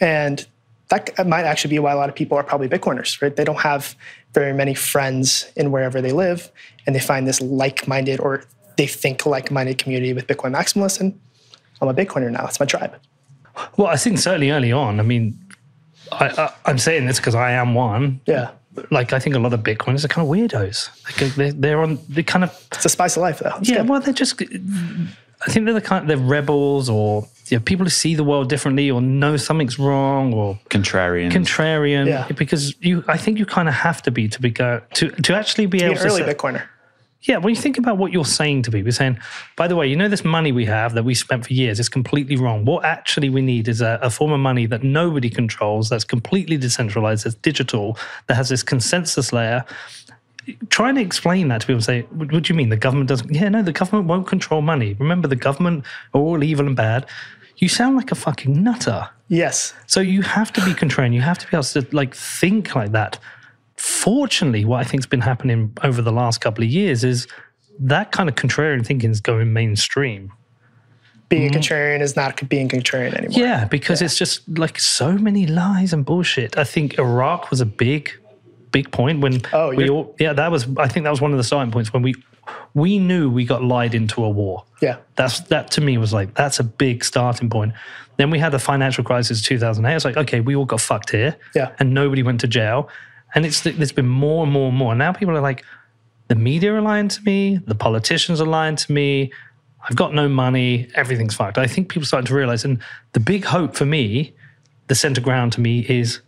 and that might actually be why a lot of people are probably Bitcoiners, right? They don't have very many friends in wherever they live, and they find this like-minded, or they think like-minded community with Bitcoin maximalists, and I'm a Bitcoiner now. It's my tribe. Well, I think certainly early on, I mean, I'm saying this because I am one. Yeah. Like, I think a lot of Bitcoiners are kind of weirdos. Like, they're kind of... It's a spice of life, though. It's good. Well, they're just... I think they're they're rebels, or people who see the world differently, or know something's wrong, or contrarian. Yeah. Because I think you kind of have to be to actually be able to be an early Bitcoiner. Yeah, when you think about what you're saying to people, you're saying, by the way, this money we have that we spent for years is completely wrong. What actually we need is a form of money that nobody controls, that's completely decentralized, that's digital, that has this consensus layer. Trying to explain that to people and say, what do you mean the government doesn't? Yeah, no, the government won't control money. Remember, the government are all evil and bad. You sound like a fucking nutter. Yes. So you have to be contrarian. You have to be able to like think like that. Fortunately, what I think's been happening over the last couple of years is that kind of contrarian thinking is going mainstream. Being a contrarian is not being contrarian anymore. Yeah, because it's just like so many lies and bullshit. I think Iraq was a big point when I think that was one of the starting points when we knew we got lied into a war. Yeah. That to me was like, that's a big starting point. Then we had the financial crisis of 2008. It's like, okay, we all got fucked here. Yeah. And nobody went to jail. And there's been more and more and more. Now people are like, the media are lying to me, the politicians are lying to me, I've got no money, everything's fucked. I think people are starting to realize, and the big hope for me, the center ground to me, is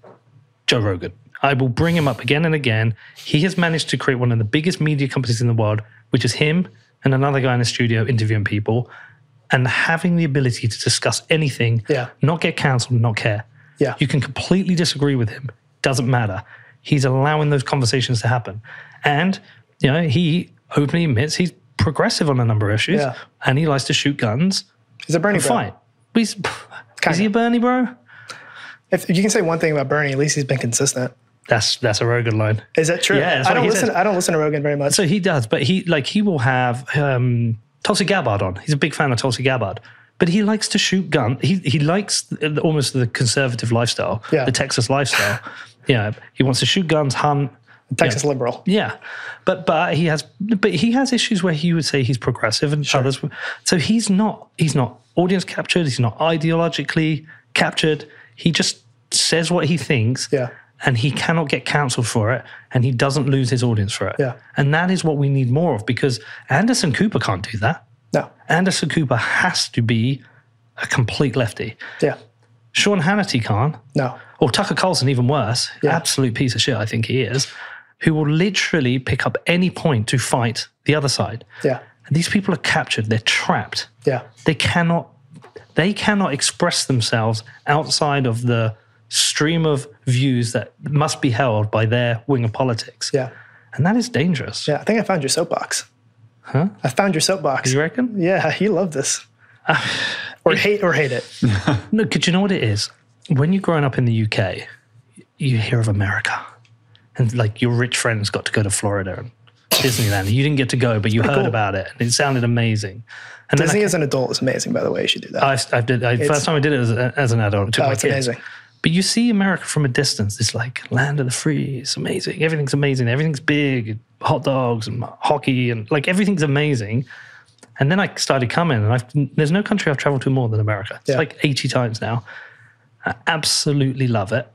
Joe Rogan. I will bring him up again and again. He has managed to create one of the biggest media companies in the world, which is him and another guy in a studio interviewing people and having the ability to discuss anything, not get canceled, not care. Yeah. You can completely disagree with him. Doesn't matter. He's allowing those conversations to happen. And you know, he openly admits he's progressive on a number of issues and he likes to shoot guns. He's a Bernie bro. Fight. Is he a Bernie bro? If you can say one thing about Bernie, at least he's been consistent. That's a Rogan line. Is that true? Yeah, I don't listen to Rogan very much. So he does, but he will have Tulsi Gabbard on. He's a big fan of Tulsi Gabbard, but he likes to shoot gun. He likes almost the conservative lifestyle, the Texas lifestyle. Yeah, he wants to shoot guns, hunt. Texas liberal. Yeah, but he has issues where he would say he's progressive and others. So he's not audience captured. He's not ideologically captured. He just says what he thinks. Yeah. And he cannot get canceled for it, and he doesn't lose his audience for it. Yeah. And that is what we need more of, because Anderson Cooper can't do that. No. Anderson Cooper has to be a complete lefty. Yeah. Sean Hannity can't. No. Or Tucker Carlson, even worse. Yeah. Absolute piece of shit, I think he is, who will literally pick up any point to fight the other side. Yeah. And these people are captured. They're trapped. Yeah. They cannot express themselves outside of the stream of views that must be held by their wing of politics. Yeah. And that is dangerous. Yeah, I think I found your soapbox. Huh? I found your soapbox. You reckon? Yeah, you love this. Or hate it. No, because you know what it is? When you're growing up in the UK, you hear of America. And like your rich friends got to go to Florida and Disneyland. You didn't get to go, but you heard about it. And it sounded amazing. And Disney as an adult is amazing, by the way. You should do that. First time I did it as an adult. It took my kids. Amazing. But you see America from a distance. It's like land of the free. It's amazing. Everything's amazing. Everything's big. Hot dogs and hockey and like everything's amazing. And then I started coming, and there's no country I've traveled to more than America. It's like 80 times now. I absolutely love it.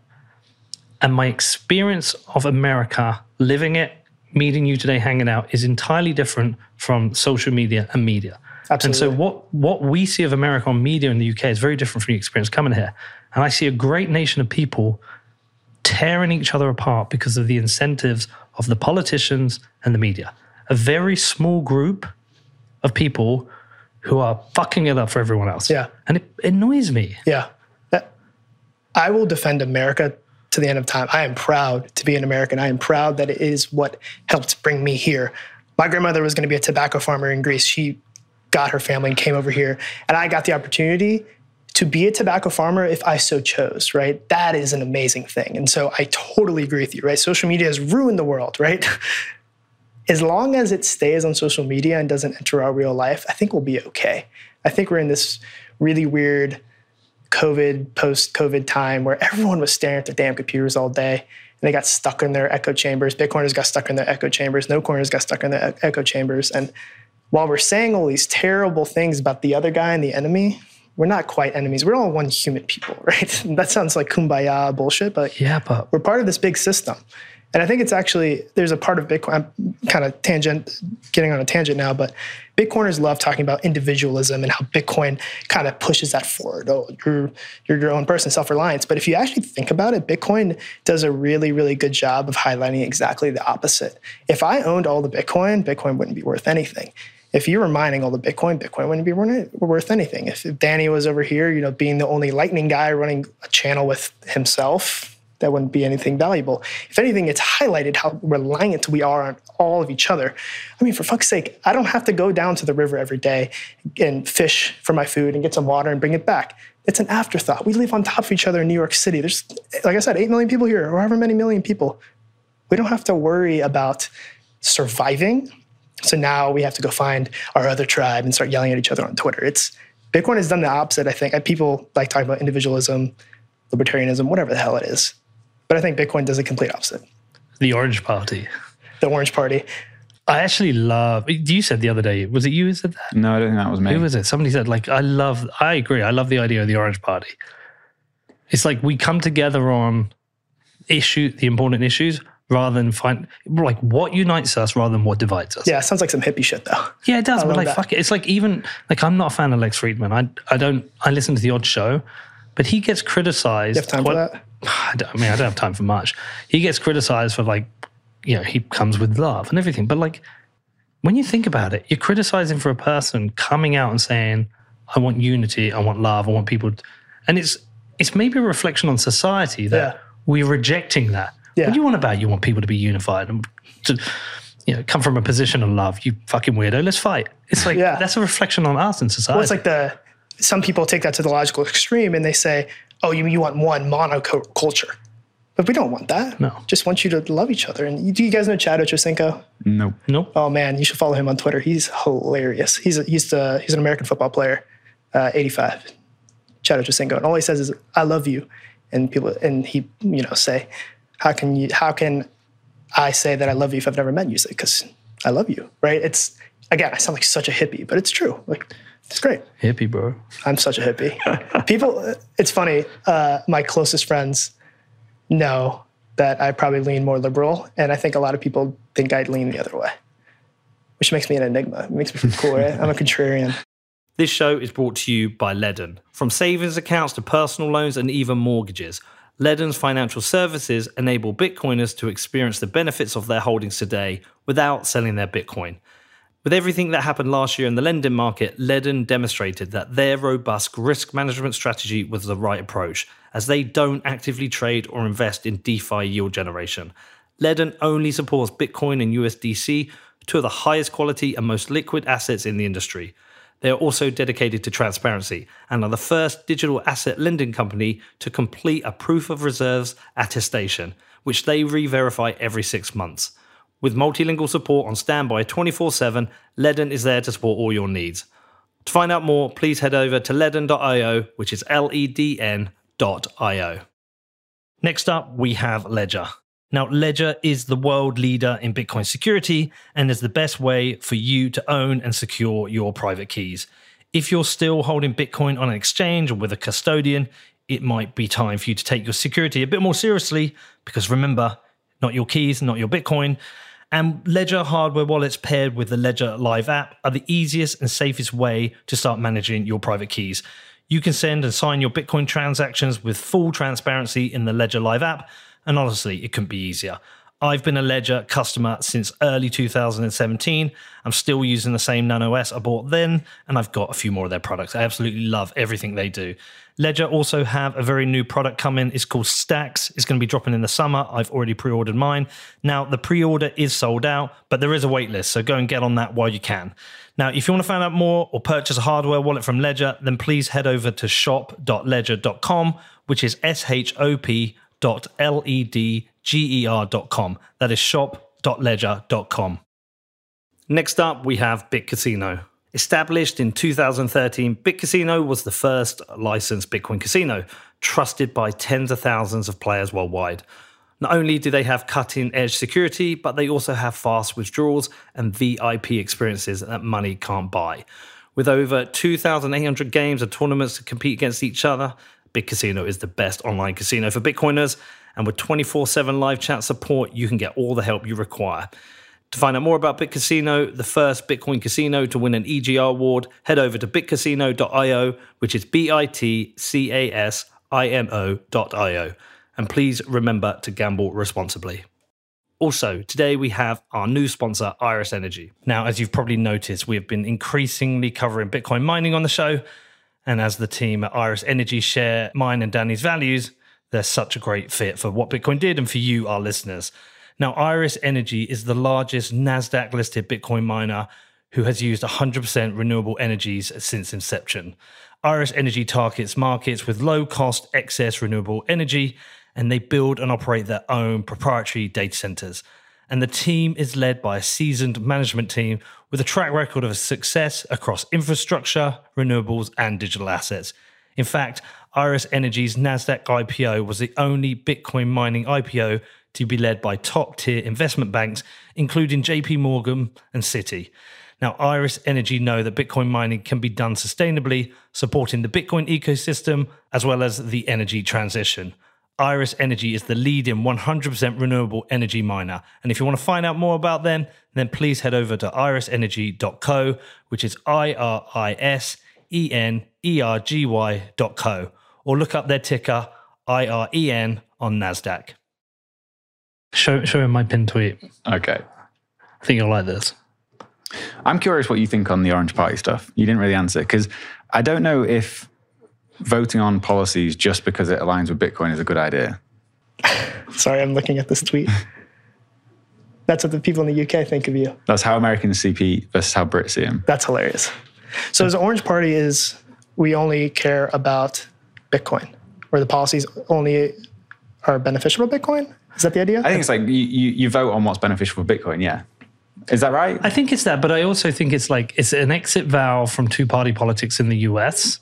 And my experience of America, living it, meeting you today, hanging out, is entirely different from social media and media. Absolutely. And so what we see of America on media in the UK is very different from the experience coming here. And I see a great nation of people tearing each other apart because of the incentives of the politicians and the media. A very small group of people who are fucking it up for everyone else. Yeah. And it annoys me. Yeah. I will defend America to the end of time. I am proud to be an American. I am proud that it is what helped bring me here. My grandmother was going to be a tobacco farmer in Greece. She got her family and came over here. And I got the opportunity to be a tobacco farmer if I so chose, right? That is an amazing thing. And so I totally agree with you, right? Social media has ruined the world, right? As long as it stays on social media and doesn't enter our real life, I think we'll be okay. I think we're in this really weird post-COVID time where everyone was staring at their damn computers all day and they got stuck in their echo chambers. Bitcoiners got stuck in their echo chambers. No coiners got stuck in their echo chambers. And while we're saying all these terrible things about the other guy and the enemy, we're not quite enemies. We're all one human people, right? That sounds like kumbaya bullshit, but we're part of this big system. And I think it's actually, there's a part of Bitcoin, I'm kind of getting on a tangent now, but Bitcoiners love talking about individualism and how Bitcoin kind of pushes that forward. Oh, you're your own person, self-reliance. But if you actually think about it, Bitcoin does a really, really good job of highlighting exactly the opposite. If I owned all the Bitcoin, Bitcoin wouldn't be worth anything. If you were mining all the Bitcoin, Bitcoin wouldn't be worth anything. If Danny was over here, you know, being the only Lightning guy running a channel with himself, that wouldn't be anything valuable. If anything, it's highlighted how reliant we are on all of each other. I mean, for fuck's sake, I don't have to go down to the river every day and fish for my food and get some water and bring it back. It's an afterthought. We live on top of each other in New York City. There's, like I said, 8 million people here, or however many million people. We don't have to worry about surviving. So now we have to go find our other tribe and start yelling at each other on Twitter. Bitcoin has done the opposite, I think. People like talking about individualism, libertarianism, whatever the hell it is. But I think Bitcoin does the complete opposite. The Orange Party. The Orange Party. I actually love, you said the other day, was it you who said that? No, I don't think that was me. Who was it? Somebody said, like, I agree. I love the idea of the Orange Party. It's like we come together on the important issues, rather than find, like, what unites us rather than what divides us. Yeah, it sounds like some hippie shit though. Yeah, it does. But like, fuck it. It's like, even like, I'm not a fan of Lex Friedman. I listen to The Odd Show, but he gets criticized. You have time for that? I don't have time for much. He gets criticized for, like, you know, he comes with love and everything. But like, when you think about it, you're criticizing for a person coming out and saying, I want unity, I want love, I want people. And it's maybe a reflection on society that we're rejecting that. Yeah. What do you want about? You want people to be unified and to, you know, come from a position of love. You fucking weirdo, let's fight. It's like, that's a reflection on us and society. Well, it's like some people take that to the logical extreme and they say, oh, you want one monoculture. But we don't want that. No. Just want you to love each other. And do you guys know Chad Ochocinco? No. Nope. Oh, man, you should follow him on Twitter. He's hilarious. He's an American football player, 85, Chad Ochocinco. And all he says is, I love you. And people, and he, you know, say, how can I say that I love you if I've never met you? He's like, because I love you, right? It's, again, I sound like such a hippie, but it's true. Like, it's great. Hippie, bro. I'm such a hippie. People, it's funny. My closest friends know that I probably lean more liberal, and I think a lot of people think I'd lean the other way, which makes me an enigma. It makes me feel cool, right? I'm a contrarian. This show is brought to you by Ledin. From savings accounts to personal loans and even mortgages, Ledin's financial services enable Bitcoiners to experience the benefits of their holdings today without selling their Bitcoin. With everything that happened last year in the lending market, Ledin demonstrated that their robust risk management strategy was the right approach, as they don't actively trade or invest in DeFi yield generation. Ledin only supports Bitcoin and USDC, two of the highest quality and most liquid assets in the industry. They are also dedicated to transparency and are the first digital asset lending company to complete a proof of reserves attestation, which they re-verify every 6 months. With multilingual support on standby 24/7, Ledin is there to support all your needs. To find out more, please head over to ledin.io, which is LEDN.io. Next up, we have Ledger. Now, Ledger is the world leader in Bitcoin security and is the best way for you to own and secure your private keys. If you're still holding Bitcoin on an exchange or with a custodian, it might be time for you to take your security a bit more seriously, because remember, not your keys, not your Bitcoin. And Ledger hardware wallets paired with the Ledger Live app are the easiest and safest way to start managing your private keys. You can send and sign your Bitcoin transactions with full transparency in the Ledger Live app, and honestly, it couldn't be easier. I've been a Ledger customer since early 2017. I'm still using the same Nano S I bought then, and I've got a few more of their products. I absolutely love everything they do. Ledger also have a very new product coming. It's called Stacks. It's going to be dropping in the summer. I've already pre-ordered mine. Now, the pre-order is sold out, but there is a wait list, so go and get on that while you can. Now, if you want to find out more or purchase a hardware wallet from Ledger, then please head over to shop.ledger.com, which is shop.ledger.com. That is shop.ledger.com. Next up, we have BitCasino. Established in 2013, BitCasino was the first licensed Bitcoin casino, trusted by tens of thousands of players worldwide. Not only do they have cutting-edge security, but they also have fast withdrawals and VIP experiences that money can't buy. With over 2,800 games and tournaments to compete against each other, BitCasino is the best online casino for Bitcoiners, and with 24/7 live chat support, you can get all the help you require. To find out more about BitCasino, the first Bitcoin casino to win an EGR award, head over to bitcasino.io, which is bitcasino.io. And please remember to gamble responsibly. Also, today we have our new sponsor, Iris Energy. Now, as you've probably noticed, we have been increasingly covering Bitcoin mining on the show. And as the team at Iris Energy share mine and Danny's values, they're such a great fit for What Bitcoin Did and for you, our listeners. Now, Iris Energy is the largest NASDAQ-listed Bitcoin miner who has used 100% renewable energies since inception. Iris Energy targets markets with low-cost excess renewable energy, and they build and operate their own proprietary data centers. And the team is led by a seasoned management team with a track record of success across infrastructure, renewables, and digital assets. In fact, Iris Energy's NASDAQ IPO was the only Bitcoin mining IPO to be led by top-tier investment banks, including JP Morgan and Citi. Now, Iris Energy know that Bitcoin mining can be done sustainably, supporting the Bitcoin ecosystem as well as the energy transition. Iris Energy is the leading 100% renewable energy miner. And if you want to find out more about them, then please head over to irisenergy.co, which is IRISENERGY.co, or look up their ticker IREN on NASDAQ. Show him my pin tweet. Okay. I think you'll like this. I'm curious what you think on the Orange Party stuff. You didn't really answer, because I don't know if voting on policies just because it aligns with Bitcoin is a good idea. Sorry, I'm looking at this tweet. That's what the people in the UK think of you. That's how Americans see Pete versus how Brits see him. That's hilarious. So the Orange Party is, we only care about Bitcoin, or the policies only are beneficial to Bitcoin? Is that the idea? I think it's like you vote on what's beneficial for Bitcoin, yeah. Is that right? I think it's that, but I also think it's like, it's an exit valve from two-party politics in the US.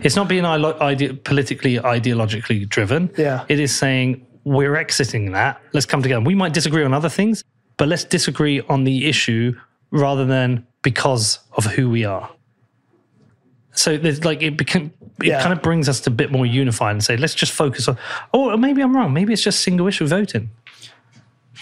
It's not being politically, ideologically driven. Yeah. It is saying, we're exiting that. Let's come together. We might disagree on other things, but let's disagree on the issue rather than because of who we are. So there's like it kind of brings us to a bit more unified and say, let's just focus on, oh, maybe I'm wrong. Maybe it's just single issue voting.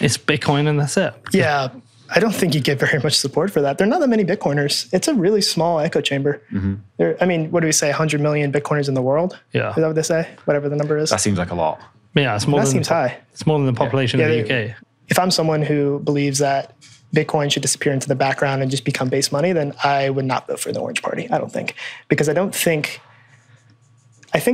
It's Bitcoin and that's it. Yeah. I don't think you get very much support for that. There are not that many Bitcoiners. It's a really small echo chamber. Mm-hmm. I mean, what do we say, 100 million Bitcoiners in the world? Yeah. Is that what they say? Whatever the number is. That seems like a lot. Yeah, it's more high. It's more than the population of the UK. If I'm someone who believes that Bitcoin should disappear into the background and just become base money, then I would not vote for the Orange Party, I don't think. Because I think people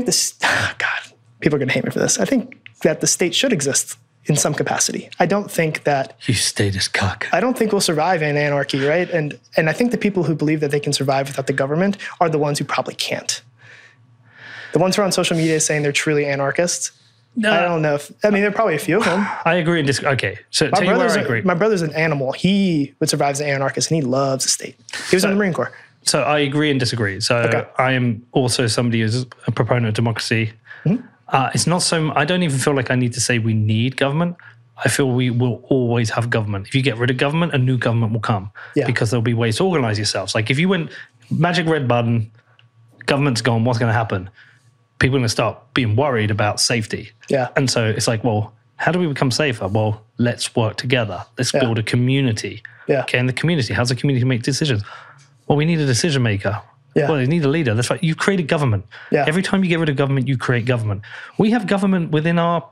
are going to hate me for this. I think that the state should exist in some capacity. I don't think that... You status cock. I don't think we'll survive in anarchy, right? And I think the people who believe that they can survive without the government are the ones who probably can't. The ones who are on social media saying they're truly anarchists, no. I don't know if... I mean, there are probably a few of them. I agree and disagree. Okay, so tell you where I agree. My brother's an animal. He would survive as an anarchist, and he loves the state. He was in the Marine Corps. So I agree and disagree. So okay. I am also somebody who's a proponent of democracy. Mm-hmm. It's not so... I don't even feel like I need to say we need government. I feel we will always have government. If you get rid of government, a new government will come because there'll be ways to organize yourselves. Like if you went magic red button, government's gone, what's going to happen? People are going to start being worried about safety. Yeah. And so it's like, well, how do we become safer? Well, let's work together. Let's build a community. Yeah. Okay, and the community, how's the community make decisions? Well, we need a decision maker. Yeah. Well, you need a leader. That's right. You create a government. Yeah. Every time you get rid of government, you create government. We have government within our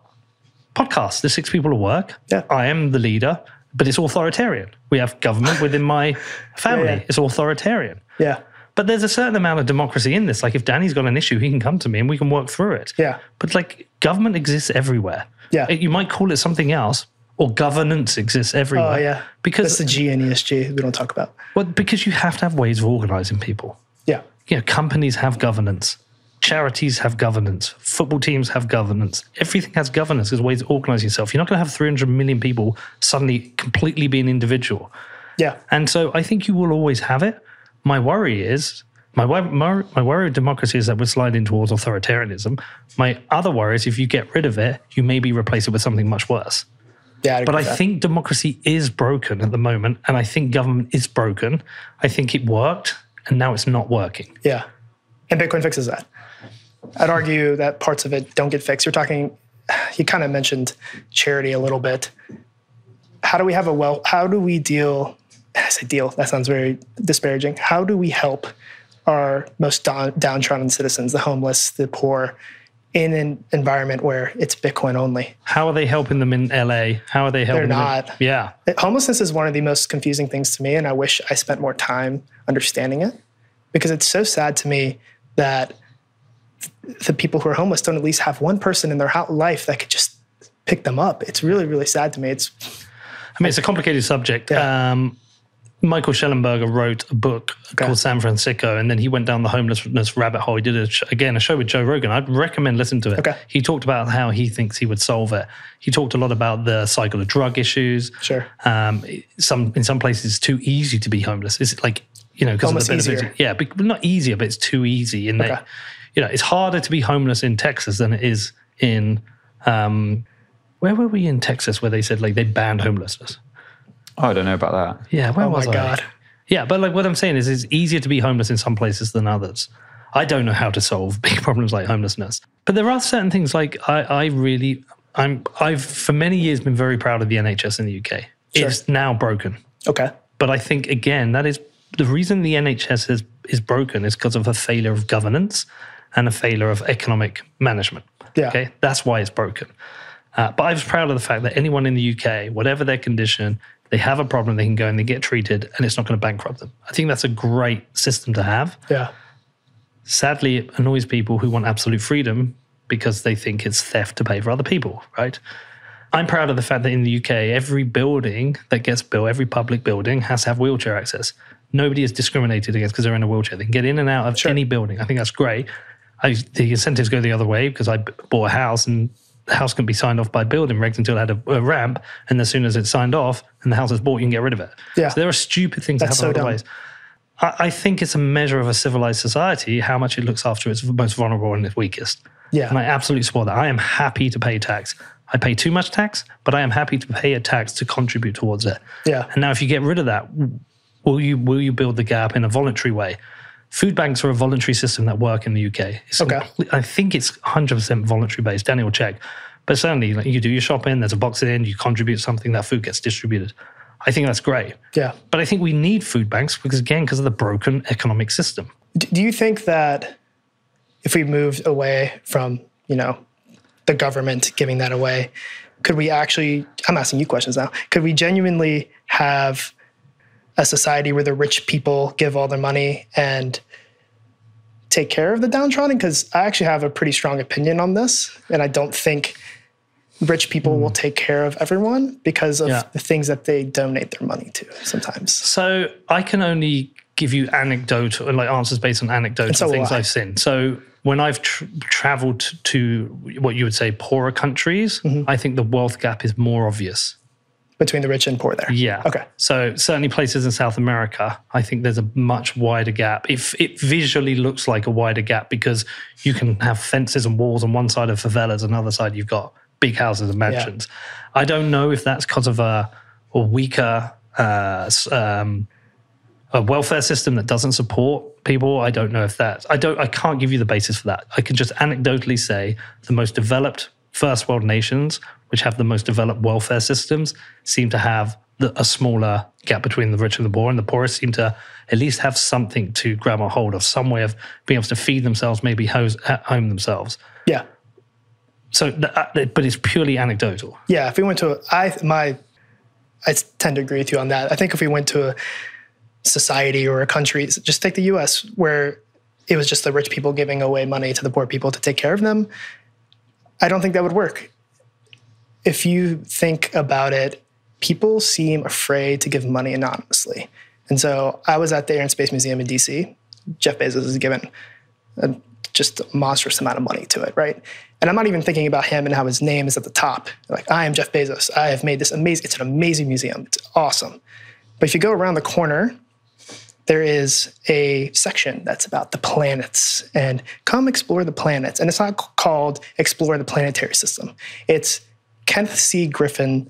podcast. There's 6 people at work. Yeah. I am the leader, but it's authoritarian. We have government within my family. Yeah. It's authoritarian. Yeah. But there's a certain amount of democracy in this. Like if Danny's got an issue, he can come to me and we can work through it. Yeah. But like government exists everywhere. Yeah. You might call it something else. Or governance exists everywhere. Oh, yeah. Because that's the G and ESG we don't talk about. Well, because you have to have ways of organising people. Yeah. You know, companies have governance. Charities have governance. Football teams have governance. Everything has governance. There's ways to organize yourself. You're not going to have 300 million people suddenly completely be an individual. Yeah. And so I think you will always have it. My worry is, my worry of democracy is that we're sliding towards authoritarianism. My other worry is if you get rid of it, you maybe replace it with something much worse. Yeah, but I think democracy is broken at the moment, and I think government is broken. I think it worked. And now it's not working. Yeah. And Bitcoin fixes that. I'd argue that parts of it don't get fixed. You kind of mentioned charity a little bit. How do we deal, I say deal, that sounds very disparaging. How do we help our most downtrodden citizens, the homeless, the poor, in an environment where it's Bitcoin only? How are they helping them in LA? How are they helping them? They're not. Yeah. Homelessness is one of the most confusing things to me, and I wish I spent more time understanding it, because it's so sad to me that the people who are homeless don't at least have one person in their life that could just pick them up. It's really, really sad to me. It's a complicated subject. Yeah. Michael Schellenberger wrote a book called San Francisco, and then he went down the homelessness rabbit hole. He did, a show with Joe Rogan. I'd recommend listening to it. Okay. He talked about how he thinks he would solve it. He talked a lot about the cycle of drug issues. Sure. In some places, it's too easy to be homeless. It's like, you know, because of the benefits. Yeah, but not easier, but it's too easy. And that, you know, it's harder to be homeless in Texas than it is in, where were we in Texas where they said like they banned homelessness? Oh, I don't know about that. Yeah, where was I? Oh, my God. Yeah, but like what I'm saying is it's easier to be homeless in some places than others. I don't know how to solve big problems like homelessness. But there are certain things like I've for many years been very proud of the NHS in the UK. Sure. It's now broken. Okay. But I think, again, that is the reason the NHS is broken is because of a failure of governance and a failure of economic management. Yeah. Okay. That's why it's broken. But I was proud of the fact that anyone in the UK, whatever their condition, they have a problem, they can go and they get treated and it's not going to bankrupt them. I think that's a great system to have. Yeah. Sadly, it annoys people who want absolute freedom because they think it's theft to pay for other people, right? I'm proud of the fact that in the UK, every building that gets built, every public building has to have wheelchair access. Nobody is discriminated against because they're in a wheelchair. They can get in and out of sure. any building. I think that's great. The incentives go the other way because I bought a house and the house can be signed off by building regs until it had a ramp, and as soon as it's signed off and the house is bought, you can get rid of it. Yeah. So there are stupid things that happen otherwise. I think it's a measure of a civilized society how much it looks after its most vulnerable and its weakest. Yeah. And I absolutely support that. I am happy to pay tax. I pay too much tax, but I am happy to pay a tax to contribute towards it. Yeah. And now if you get rid of that, will you build the gap in a voluntary way? Food banks are a voluntary system that work in the UK. Okay. I think it's 100% voluntary based. Daniel will check. But certainly, like, you do your shopping, there's a box at the end, you contribute something, that food gets distributed. I think that's great. Yeah. But I think we need food banks because of the broken economic system. Do you think that if we moved away from, the government giving that away, could we actually, I'm asking you questions now, could we genuinely have a society where the rich people give all their money and take care of the downtrodden? Because I actually have a pretty strong opinion on this, and I don't think rich people will take care of everyone because of the things that they donate their money to sometimes. So I can only give you anecdotal and answers based on anecdotes and things I've seen. So when I've traveled to what you would say poorer countries, I think the wealth gap is more obvious. Between the rich and poor there. Yeah. Okay. So certainly places in South America, I think there's a much wider gap. If it visually looks like a wider gap because you can have fences and walls on one side of favelas, and the other side you've got big houses and mansions. Yeah. I don't know if that's because of a weaker a welfare system that doesn't support people. I don't know if that. I can't give you the basis for that. I can just anecdotally say the most developed first world nations, which have the most developed welfare systems, seem to have a smaller gap between the rich and the poor, and the poorest seem to at least have something to grab a hold of, some way of being able to feed themselves, maybe home themselves. Yeah. So, but it's purely anecdotal. Yeah, if we went to, I tend to agree with you on that. I think if we went to a society or a country, just take the US, where it was just the rich people giving away money to the poor people to take care of them, I don't think that would work. If you think about it, people seem afraid to give money anonymously. And so I was at the Air and Space Museum in DC. Jeff Bezos has given just a monstrous amount of money to it, right? And I'm not even thinking about him and how his name is at the top. Like, I am Jeff Bezos. I have made this amazing, it's an amazing museum. It's awesome. But if you go around the corner, there is a section that's about the planets and come explore the planets. And it's not called Explore the Planetary System. It's Kenneth C. Griffin's,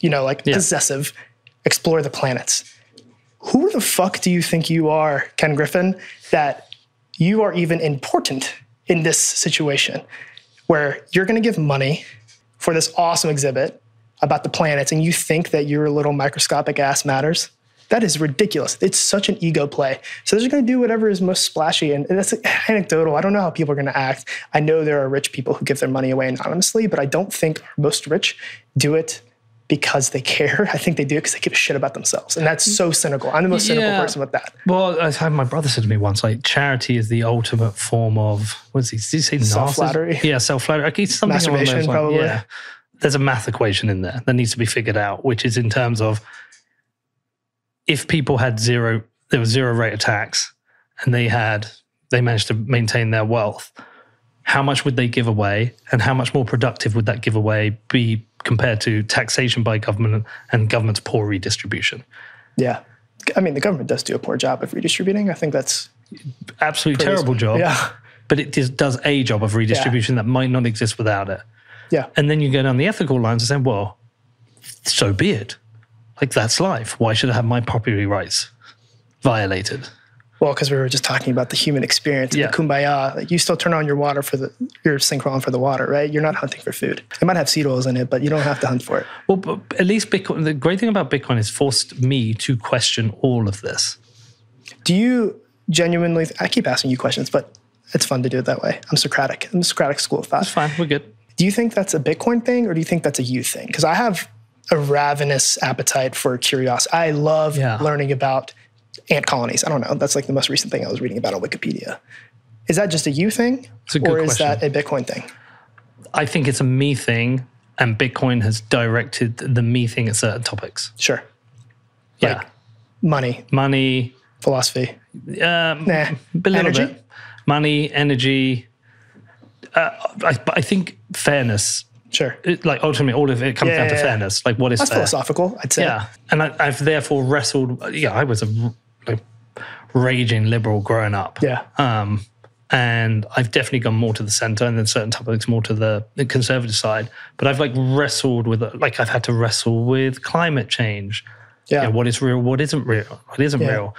possessive, Explore the Planets. Who the fuck do you think you are, Ken Griffin, that you are even important in this situation where you're going to give money for this awesome exhibit about the planets and you think that your little microscopic ass matters? That is ridiculous. It's such an ego play. So they're just going to do whatever is most splashy. And that's anecdotal. I don't know how people are going to act. I know there are rich people who give their money away anonymously, but I don't think most rich do it because they care. I think they do it because they give a shit about themselves. And that's so cynical. I'm the most cynical person with that. Well, I had my brother said to me once, charity is the ultimate form of, self-flattery? Yeah, self-flattery. Masturbation, probably. Yeah. There's a math equation in there that needs to be figured out, which is in terms of, if people had zero rate of tax and they managed to maintain their wealth, how much would they give away and how much more productive would that giveaway be compared to taxation by government and government's poor redistribution? Yeah. I mean, the government does do a poor job of redistributing. I think that's absolutely terrible job. Yeah. But it does a job of redistribution that might not exist without it. Yeah. And then you go down the ethical lines and say, well, so be it. That's life. Why should I have my property rights violated? Well, because we were just talking about the human experience, the kumbaya. Like, you still turn on your water for your sink on for the water, right? You're not hunting for food. It might have seed oils in it, but you don't have to hunt for it. Well, but at least Bitcoin, the great thing about Bitcoin is forced me to question all of this. Do you genuinely, I keep asking you questions, but it's fun to do it that way. I'm Socratic. I'm the Socratic school of thought. That's fine. We're good. Do you think that's a Bitcoin thing or do you think that's a you thing? Because I have a ravenous appetite for curiosity. I love learning about ant colonies. I don't know. That's like the most recent thing I was reading about on Wikipedia. Is that just a you thing? It's a good question. Or is that a Bitcoin thing? I think it's a me thing, and Bitcoin has directed the me thing at certain topics. Sure. Yeah. Like money. Money. Philosophy. Energy. Bit. Money, energy. I think fairness. Sure. Like ultimately, all of it comes down to fairness. Like, what is fair? That's philosophical, I'd say. Yeah. And I've therefore wrestled. Yeah, I was a raging liberal growing up. Yeah. And I've definitely gone more to the center, and then certain topics more to the conservative side. But I've wrestled with, I've had to wrestle with climate change. Yeah. You know, what is real? What isn't real? What isn't real?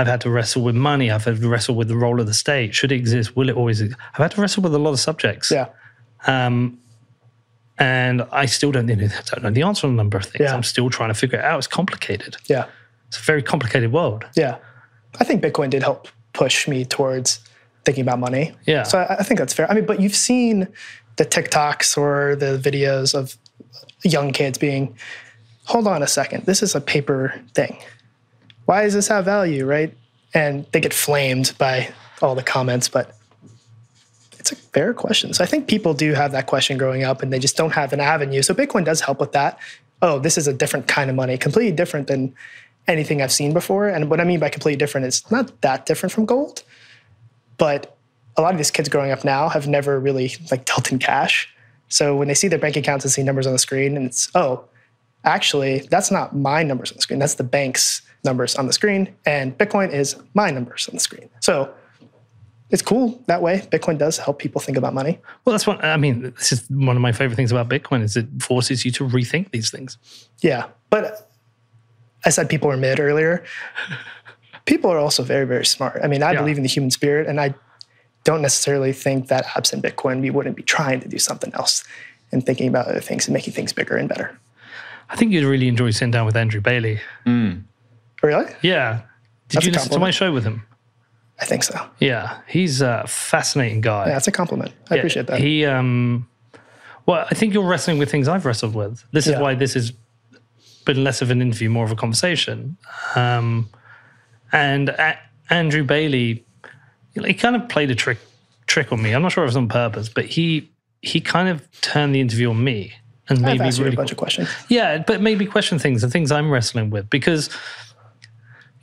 I've had to wrestle with money. I've had to wrestle with the role of the state. Should it exist? Will it always exist? I've had to wrestle with a lot of subjects. Yeah. And I still don't know the answer on a number of things. Yeah. I'm still trying to figure it out. It's complicated. Yeah. It's a very complicated world. Yeah. I think Bitcoin did help push me towards thinking about money. Yeah. So I think that's fair. I mean, but you've seen the TikToks or the videos of young kids being, hold on a second, this is a paper thing. Why does this have value, right? And they get flamed by all the comments, but it's a fair question. So I think people do have that question growing up and they just don't have an avenue. So Bitcoin does help with that. Oh, this is a different kind of money, completely different than anything I've seen before. And what I mean by completely different is not that different from gold, but a lot of these kids growing up now have never really dealt in cash. So when they see their bank accounts and see numbers on the screen and it's, oh, actually, that's not my numbers on the screen. That's the bank's numbers on the screen, and Bitcoin is my numbers on the screen. So it's cool that way. Bitcoin does help people think about money. Well, that's one. I mean, this is one of my favorite things about Bitcoin is it forces you to rethink these things. Yeah, but I said people were mid earlier. People are also very, very smart. I mean, I believe in the human spirit, and I don't necessarily think that absent Bitcoin, we wouldn't be trying to do something else and thinking about other things and making things bigger and better. I think you'd really enjoy sitting down with Andrew Bailey. Mm. Really? Yeah. Did you listen to my show with him? I think so. Yeah. He's a fascinating guy. Yeah, that's a compliment. I appreciate that. He, well, I think you're wrestling with things I've wrestled with. This is why this has been less of an interview, more of a conversation. And Andrew Bailey, he kind of played a trick on me. I'm not sure if it was on purpose, but he kind of turned the interview on me and made me really a bunch of questions. Yeah, but made me question things and things I'm wrestling with, because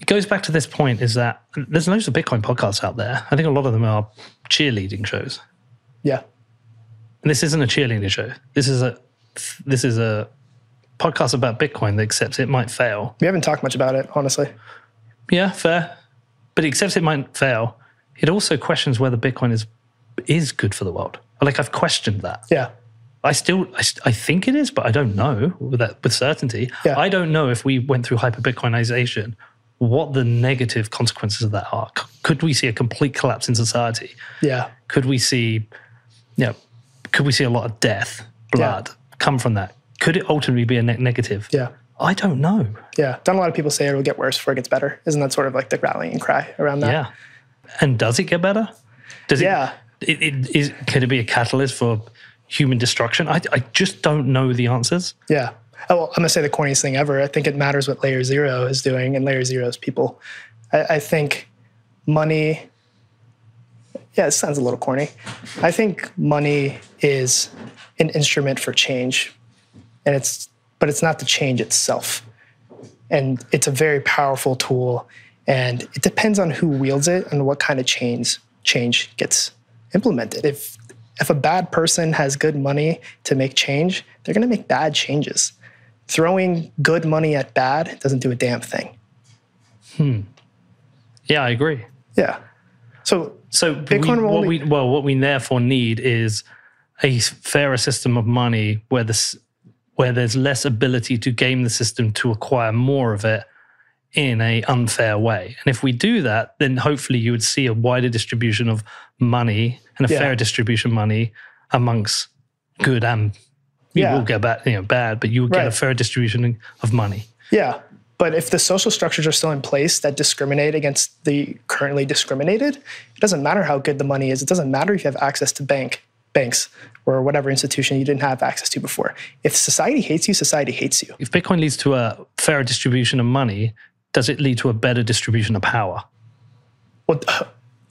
it goes back to this point is that there's loads of Bitcoin podcasts out there. I think a lot of them are cheerleading shows. Yeah. And this isn't a cheerleading show. This is a podcast about Bitcoin that accepts it might fail. We haven't talked much about it, honestly. Yeah, fair. But it accepts it might fail. It also questions whether Bitcoin is good for the world. Like, I've questioned that. Yeah. I think it is, but I don't know with certainty. Yeah. I don't know if we went through hyper-Bitcoinization, what the negative consequences of that are. Could we see a complete collapse in society? Yeah. Could we see a lot of death, blood come from that? Could it ultimately be a negative? Yeah. I don't know. Yeah. Don't a lot of people say it'll get worse before it gets better? Isn't that sort of like the rallying cry around that? Yeah. And does it get better? Could it be a catalyst for human destruction? I just don't know the answers. Yeah. Oh, well, I'm going to say the corniest thing ever. I think it matters what Layer Zero is doing, and Layer Zero is people. I think money, it sounds a little corny. I think money is an instrument for change, and but it's not the change itself. And it's a very powerful tool, and it depends on who wields it and what kind of change gets implemented. If a bad person has good money to make change, they're going to make bad changes. Throwing good money at bad doesn't do a damn thing. Yeah, I agree. Yeah. So Bitcoin what we therefore need is a fairer system of money where there's less ability to game the system to acquire more of it in an unfair way. And if we do that, then hopefully you would see a wider distribution of money and a fair distribution of money amongst good and you will get bad, but you will get a fair distribution of money. Yeah. But if the social structures are still in place that discriminate against the currently discriminated, it doesn't matter how good the money is. It doesn't matter if you have access to banks or whatever institution you didn't have access to before. If society hates you, society hates you. If Bitcoin leads to a fair distribution of money, does it lead to a better distribution of power? Well,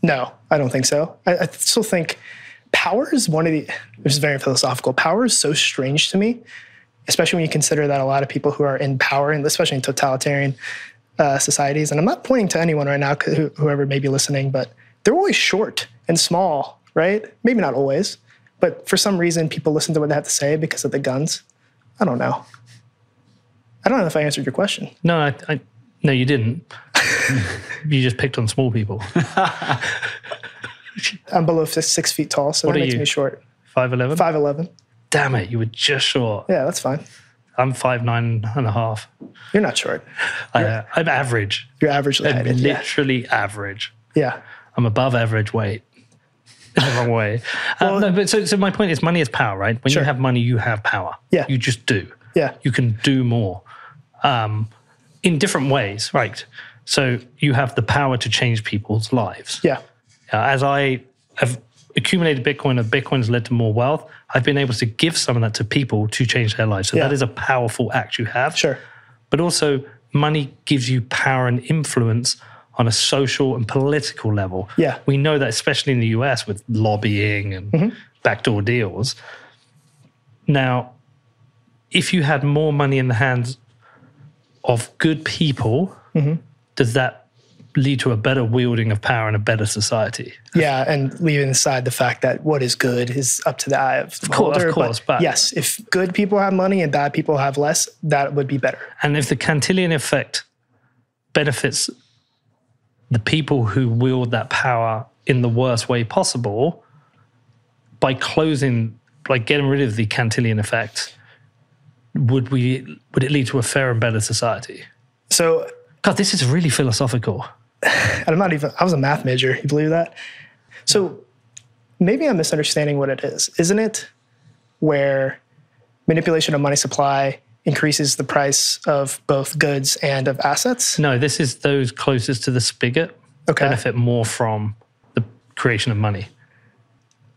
no, I don't think so. I still think power is one of the, which is very philosophical, power is so strange to me, especially when you consider that a lot of people who are in power, and especially in totalitarian societies, and I'm not pointing to anyone right now, whoever may be listening, but they're always short and small, right? Maybe not always, but for some reason, people listen to what they have to say because of the guns. I don't know. I don't know if I answered your question. No, no, you didn't. You just picked on small people. I'm below 6 feet tall, so what that makes me short. 5'11"? 5'11". Damn it, you were just short. Yeah, that's fine. I'm 5'9 and a half. You're not short. I'm average. You're averagely heighted. Literally average. Yeah. I'm above average weight. The wrong way. So my point is money is power, right? When you have money, you have power. Yeah. You just do. Yeah. You can do more in different ways, right? So you have the power to change people's lives. Yeah. As I have accumulated Bitcoin and Bitcoin has led to more wealth, I've been able to give some of that to people to change their lives. So that is a powerful act you have. Sure. But also money gives you power and influence on a social and political level. Yeah. We know that, especially in the US with lobbying and backdoor deals. Now, if you had more money in the hands of good people, does that lead to a better wielding of power and a better society? Yeah, and leaving aside the fact that what is good is up to the eye of the holder. Of course, but yes, if good people have money and bad people have less, that would be better. And if the Cantillon effect benefits the people who wield that power in the worst way possible, by getting rid of the Cantillon effect, would it lead to a fair and better society? So, God, this is really philosophical. I was a math major. You believe that? So maybe I'm misunderstanding what it is. Isn't it where manipulation of money supply increases the price of both goods and of assets? No, this is those closest to the spigot benefit more from the creation of money.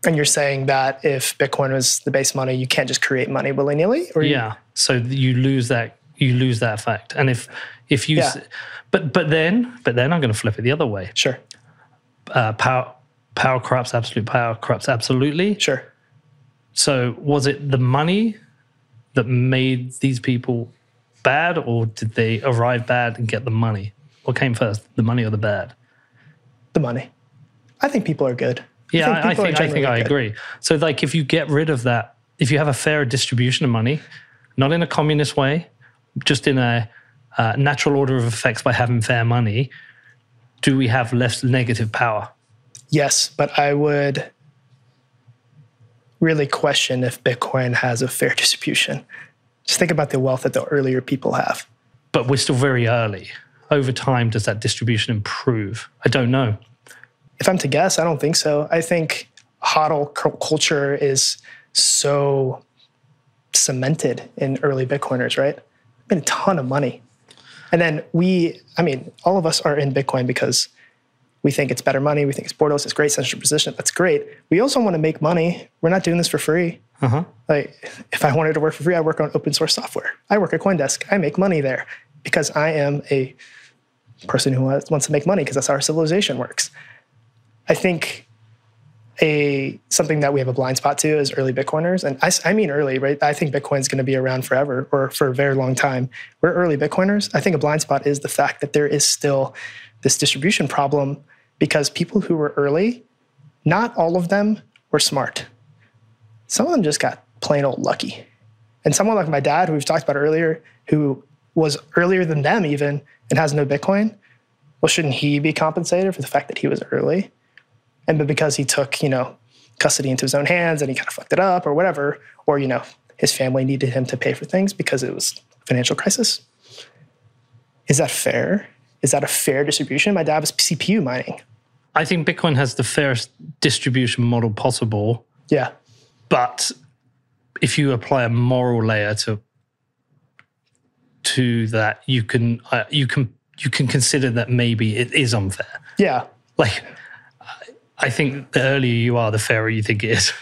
And you're saying that if Bitcoin was the base money, you can't just create money willy-nilly? Or so you lose that effect. And if you, but then I'm going to flip it the other way. Sure. Power corrupts absolute. Power corrupts absolutely. Sure. So was it the money that made these people bad, or did they arrive bad and get the money? What came first, the money or the bad? The money. I think people are good. Yeah, I think I agree. So like if you get rid of that, if you have a fair distribution of money, not in a communist way, just in a natural order of effects by having fair money, do we have less negative power? Yes, but I would really question if Bitcoin has a fair distribution. Just think about the wealth that the earlier people have. But we're still very early. Over time, does that distribution improve? I don't know. If I'm to guess, I don't think so. I think HODL culture is so cemented in early Bitcoiners, right? It's been a ton of money. And then all of us are in Bitcoin because we think it's better money. We think it's borderless. It's great central position. That's great. We also want to make money. We're not doing this for free. Like, if I wanted to work for free, I work on open source software. I work at Coindesk. I make money there because I am a person who wants to make money because that's how our civilization works. I think something that we have a blind spot to is early Bitcoiners. And I mean early, right? I think Bitcoin's going to be around forever or for a very long time. We're early Bitcoiners. I think a blind spot is the fact that there is still this distribution problem because people who were early, not all of them were smart. Some of them just got plain old lucky. And someone like my dad, who we've talked about earlier, who was earlier than them even and has no Bitcoin, well, shouldn't he be compensated for the fact that he was early? And because he took, custody into his own hands and he kind of fucked it up or whatever, or, his family needed him to pay for things because it was a financial crisis. Is that fair? Is that a fair distribution? My dad was CPU mining. I think Bitcoin has the fairest distribution model possible. Yeah. But if you apply a moral layer to that, you can consider that maybe it is unfair. Yeah. Like, I think the earlier you are, the fairer you think it is.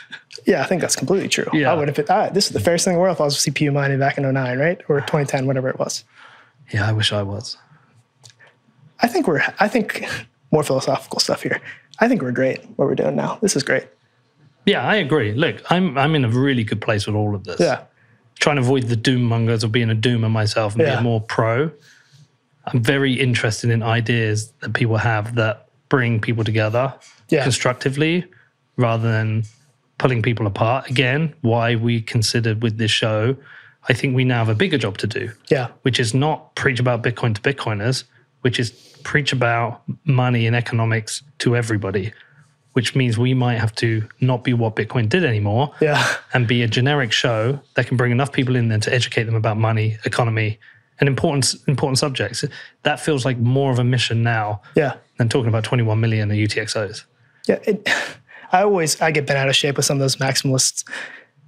Yeah, I think that's completely true. Yeah. I would have been, this is the fairest thing in the world if I was CPU mining back in 2009, right? Or 2010, whatever it was. Yeah, I wish I was. I think more philosophical stuff here. I think we're great, what we're doing now. This is great. Yeah, I agree. Look, I'm in a really good place with all of this. Yeah. Trying to avoid the doom mongers or being a doomer myself and being more pro. I'm very interested in ideas that people have that bring people together constructively rather than pulling people apart. Again, why we considered with this show, I think we now have a bigger job to do, which is not preach about Bitcoin to Bitcoiners, which is preach about money and economics to everybody, which means we might have to not be What Bitcoin Did anymore and be a generic show that can bring enough people in there to educate them about money, economy, and important subjects. That feels like more of a mission now than talking about 21 million UTXOs. Yeah, I get bent out of shape with some of those maximalist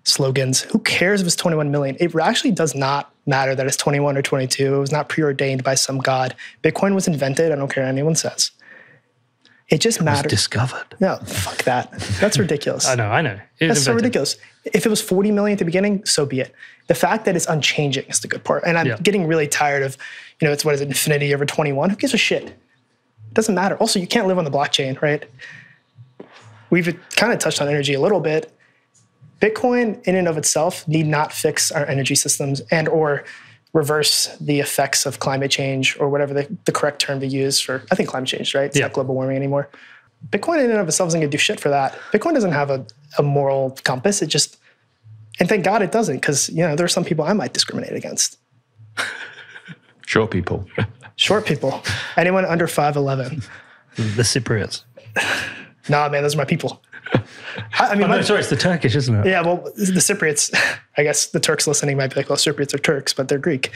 slogans. Who cares if it's 21 million? It actually does not matter that it's 21 or 22. It was not preordained by some god. Bitcoin was invented. I don't care what anyone says. It just matters. Discovered. No, fuck that. That's ridiculous. I know. That's so ridiculous. If it was 40 million at the beginning, so be it. The fact that it's unchanging is the good part. And I'm getting really tired of, it's infinity over 21? Who gives a shit? It doesn't matter. Also, you can't live on the blockchain, right? We've kind of touched on energy a little bit. Bitcoin in and of itself need not fix our energy systems and or reverse the effects of climate change or whatever the correct term to use for, I think, climate change, right? It's not global warming anymore. Bitcoin in and of itself isn't going to do shit for that. Bitcoin doesn't have a moral compass. It just, and thank God it doesn't, because, there are some people I might discriminate against. Short people. Anyone under 5'11". The Cypriots. Nah, man, those are my people. It's the Turkish, isn't it? Yeah, well, the Cypriots, I guess the Turks listening might be like, well, Cypriots are Turks, but they're Greek.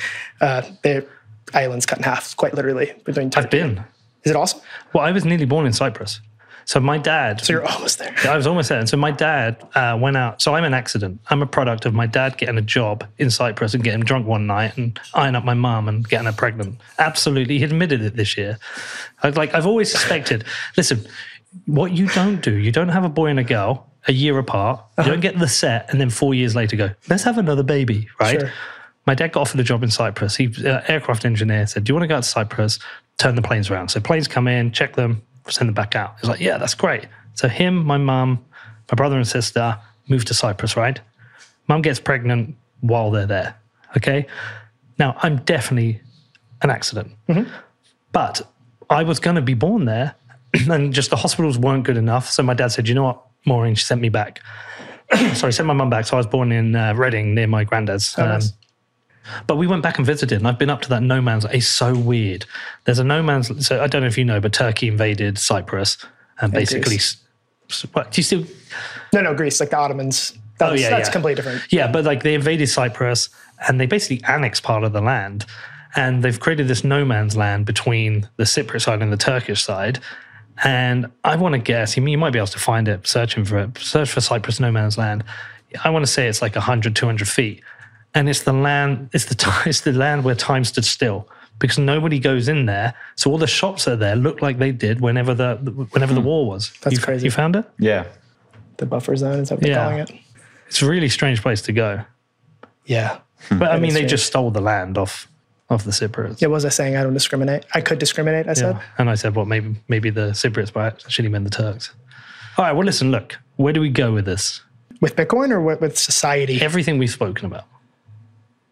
They're islands cut in half, quite literally. I've been. Is it awesome? Well, I was nearly born in Cyprus. So my dad... So you're almost there. I was almost there. And so my dad went out... So I'm an accident. I'm a product of my dad getting a job in Cyprus and getting drunk one night and eyeing up my mum and getting her pregnant. Absolutely. He admitted it this year. I've always suspected... Listen... What you don't do, you don't have a boy and a girl a year apart. You don't get the set and then 4 years later go, let's have another baby, right? Sure. My dad got offered a job in Cyprus. He was an aircraft engineer, said, do you want to go out to Cyprus, turn the planes around? So planes come in, check them, send them back out. He's like, yeah, that's great. So him, my mum, my brother and sister moved to Cyprus, right? Mum gets pregnant while they're there, okay? Now, I'm definitely an accident. Mm-hmm. But I was going to be born there. And just the hospitals weren't good enough. So my dad said, you know what, Maureen, she sent me back. Sorry, sent my mum back. So I was born in Reading near my granddad's. Nice. But we went back and visited. And I've been up to that no man's land. It's so weird. There's a no man's land. So I don't know if you know, but Turkey invaded Cyprus. And basically... What, do you still... No, Greece, like the Ottomans. That's completely different. Yeah, but they invaded Cyprus and they basically annexed part of the land. And they've created this no man's land between the Cypriot side and the Turkish side. And I want to guess, you might be able to find it, search for Cyprus no man's land. I want to say it's 100, 200 feet. And it's the land where time stood still because nobody goes in there. So all the shops that are there look like they did whenever the war was. That's crazy. You found it? Yeah. The buffer zone is what they're calling it. It's a really strange place to go. Yeah. But I mean, they just stole the land off the Cypriots. Yeah, was I saying I don't discriminate? I could discriminate, I said. And I said, well, maybe the Cypriots, but I should have meant the Turks. All right, well, listen, look, where do we go with this? With Bitcoin or with society? Everything we've spoken about.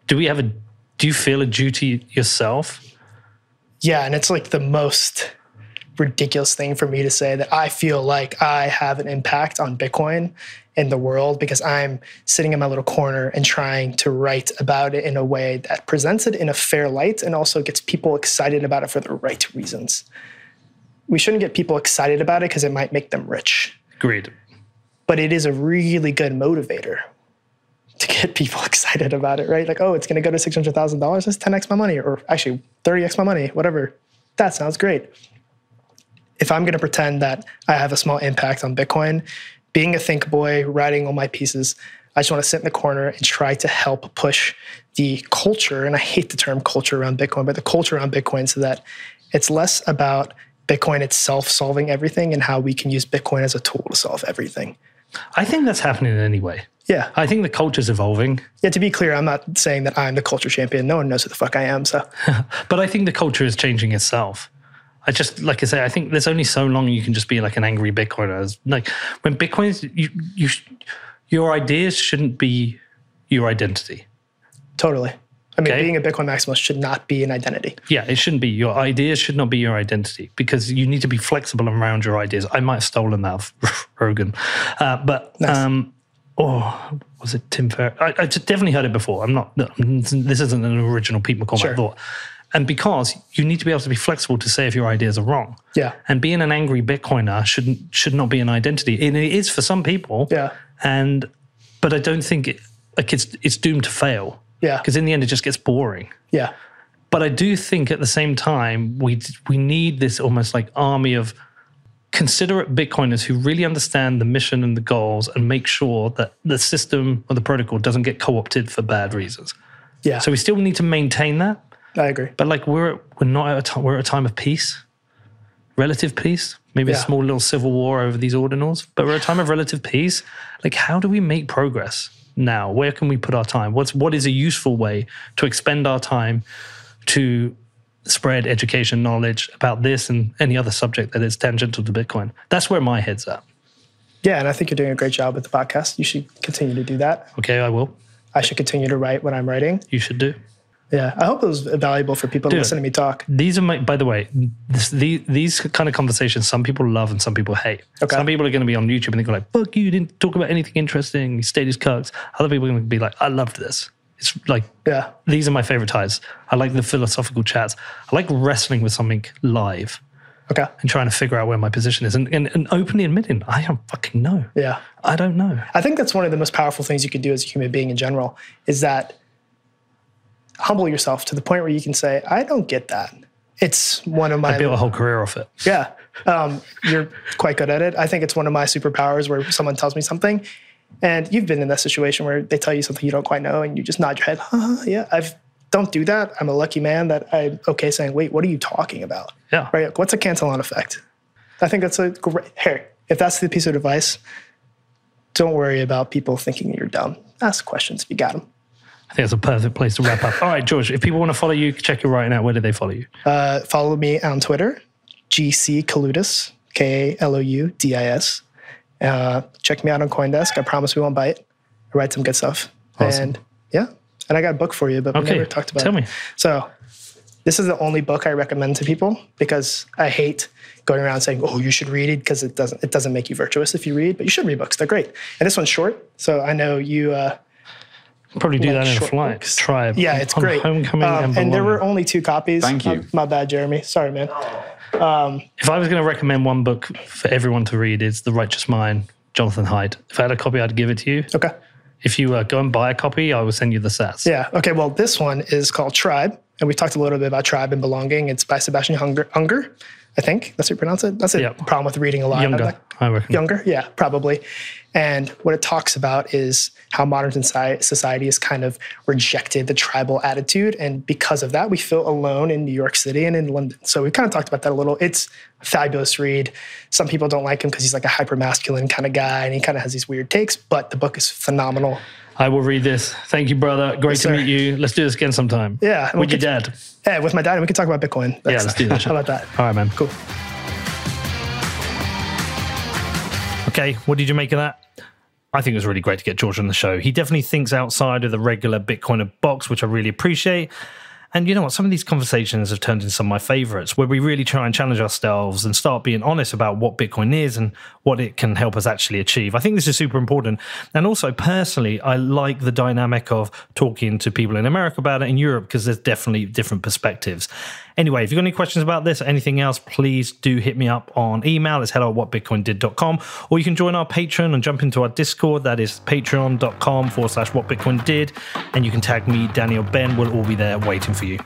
Do you feel a duty yourself? Yeah, and it's the most ridiculous thing for me to say that I feel like I have an impact on Bitcoin in the world because I'm sitting in my little corner and trying to write about it in a way that presents it in a fair light and also gets people excited about it for the right reasons. We shouldn't get people excited about it because it might make them rich. Agreed. But it is a really good motivator to get people excited about it, right? It's going to go to $600,000. That's 10x my money, or actually 30x my money, whatever. that sounds great. If I'm going to pretend that I have a small impact on Bitcoin, being a think boy, writing all my pieces, I just want to sit in the corner and try to help push the culture, and I hate the term culture around Bitcoin, but the culture around Bitcoin so that it's less about Bitcoin itself solving everything and how we can use Bitcoin as a tool to solve everything. I think that's happening anyway. Yeah. I think the culture's evolving. Yeah, to be clear, I'm not saying that I'm the culture champion. No one knows who the fuck I am, so. But I think the culture is changing itself. I just, like I say, I think there's only so long you can just be like an angry Bitcoiner. Like, when Bitcoin's, your ideas shouldn't be your identity. Totally. I mean, being a Bitcoin maximalist should not be an identity. Yeah, it shouldn't be. Your ideas should not be your identity because you need to be flexible around your ideas. I might have stolen that off Rogan. But, nice. Was it Tim Ferriss? I definitely heard it before. This isn't an original Pete McCormack thought. And because you need to be able to be flexible to say if your ideas are wrong. Yeah. And being an angry Bitcoiner should not be an identity. And it is for some people. Yeah. But I don't think it's doomed to fail. Yeah. Because in the end, it just gets boring. Yeah. But I do think at the same time, we need this almost like army of considerate Bitcoiners who really understand the mission and the goals and make sure that the system or the protocol doesn't get co-opted for bad reasons. Yeah. So we still need to maintain that. I agree. But like we're at a time of peace, relative peace. Maybe a small little civil war over these ordinals, but we're at a time of relative peace. Like, how do we make progress now? Where can we put our time? What is a useful way to expend our time to spread education, knowledge about this and any other subject that is tangential to Bitcoin? That's where my head's at. Yeah, and I think you're doing a great job with the podcast. You should continue to do that. Okay, I will. I should continue to write what I'm writing. You should do. Yeah, I hope it was valuable for people to listen to me talk. These are by the way, these kind of conversations, some people love and some people hate. Okay. Some people are going to be on YouTube and they go like, fuck you, didn't talk about anything interesting, you stayed as cucks. Other people are going to be like, I loved this. It's like, these are my favorite types. I like the philosophical chats. I like wrestling with something live. Okay. And trying to figure out where my position is and openly admitting, I don't fucking know. Yeah. I don't know. I think that's one of the most powerful things you can do as a human being in general is that humble yourself to the point where you can say, I don't get that. It's one of my... I built a whole career off it. Yeah. You're quite good at it. I think it's one of my superpowers where someone tells me something and you've been in that situation where they tell you something you don't quite know and you just nod your head. Yeah, don't do that. I'm a lucky man that I'm okay saying, wait, what are you talking about? Yeah. Right? What's a Cantillon effect? I think that's a great... Harry, if that's the piece of advice, don't worry about people thinking you're dumb. Ask questions if you got them. I think that's a perfect place to wrap up. All right, George, if people want to follow you, check your writing out. Where do they follow you? Follow me on Twitter, GC Kaloudis, K-A-L-O-U-D-I-S. Check me out on Coindesk. I promise we won't bite. I write some good stuff. Awesome. And I got a book for you, but we never talked about it. Tell me. So this is the only book I recommend to people because I hate going around saying, oh, you should read it because it doesn't make you virtuous if you read, but you should read books. They're great. And this one's short, so I know you... Probably do that in a flight. Books. Try it. Yeah, it's great. Homecoming and there were only 2 copies. Thank you. My bad, Jeremy. Sorry, man. If I was going to recommend one book for everyone to read, it's The Righteous Mind, Jonathan Haidt. If I had a copy, I'd give it to you. Okay. If you go and buy a copy, I will send you the sats. Yeah. Okay, well, this one is called Tribe, and we talked a little bit about Tribe and Belonging. It's by Sebastian Unger, I think. That's how you pronounce it? That's the problem with reading a lot. Younger, yeah, probably. And what it talks about is how modern society has kind of rejected the tribal attitude. And because of that, we feel alone in New York City and in London. So we kind of talked about that a little. It's a fabulous read. Some people don't like him because he's like a hyper-masculine kind of guy and he kind of has these weird takes, but the book is phenomenal. I will read this. Thank you, brother. Great to meet you. Let's do this again sometime. Yeah. With your dad. Yeah, with my dad. And we can talk about Bitcoin. Yeah, let's do that. How about that? All right, man. Cool. Okay, what did you make of that? I think it was really great to get George on the show. He definitely thinks outside of the regular Bitcoiner box, which I really appreciate. And you know what? Some of these conversations have turned into some of my favorites, where we really try and challenge ourselves and start being honest about what Bitcoin is and what it can help us actually achieve. I think this is super important. And also, personally, I like the dynamic of talking to people in America about it, in Europe, because there's definitely different perspectives. Anyway, if you've got any questions about this or anything else, please do hit me up on email. It's hello@whatbitcoindid.com. Or you can join our Patreon and jump into our Discord. That is patreon.com/whatbitcoindid. And you can tag me, Daniel Ben. We'll all be there waiting for you.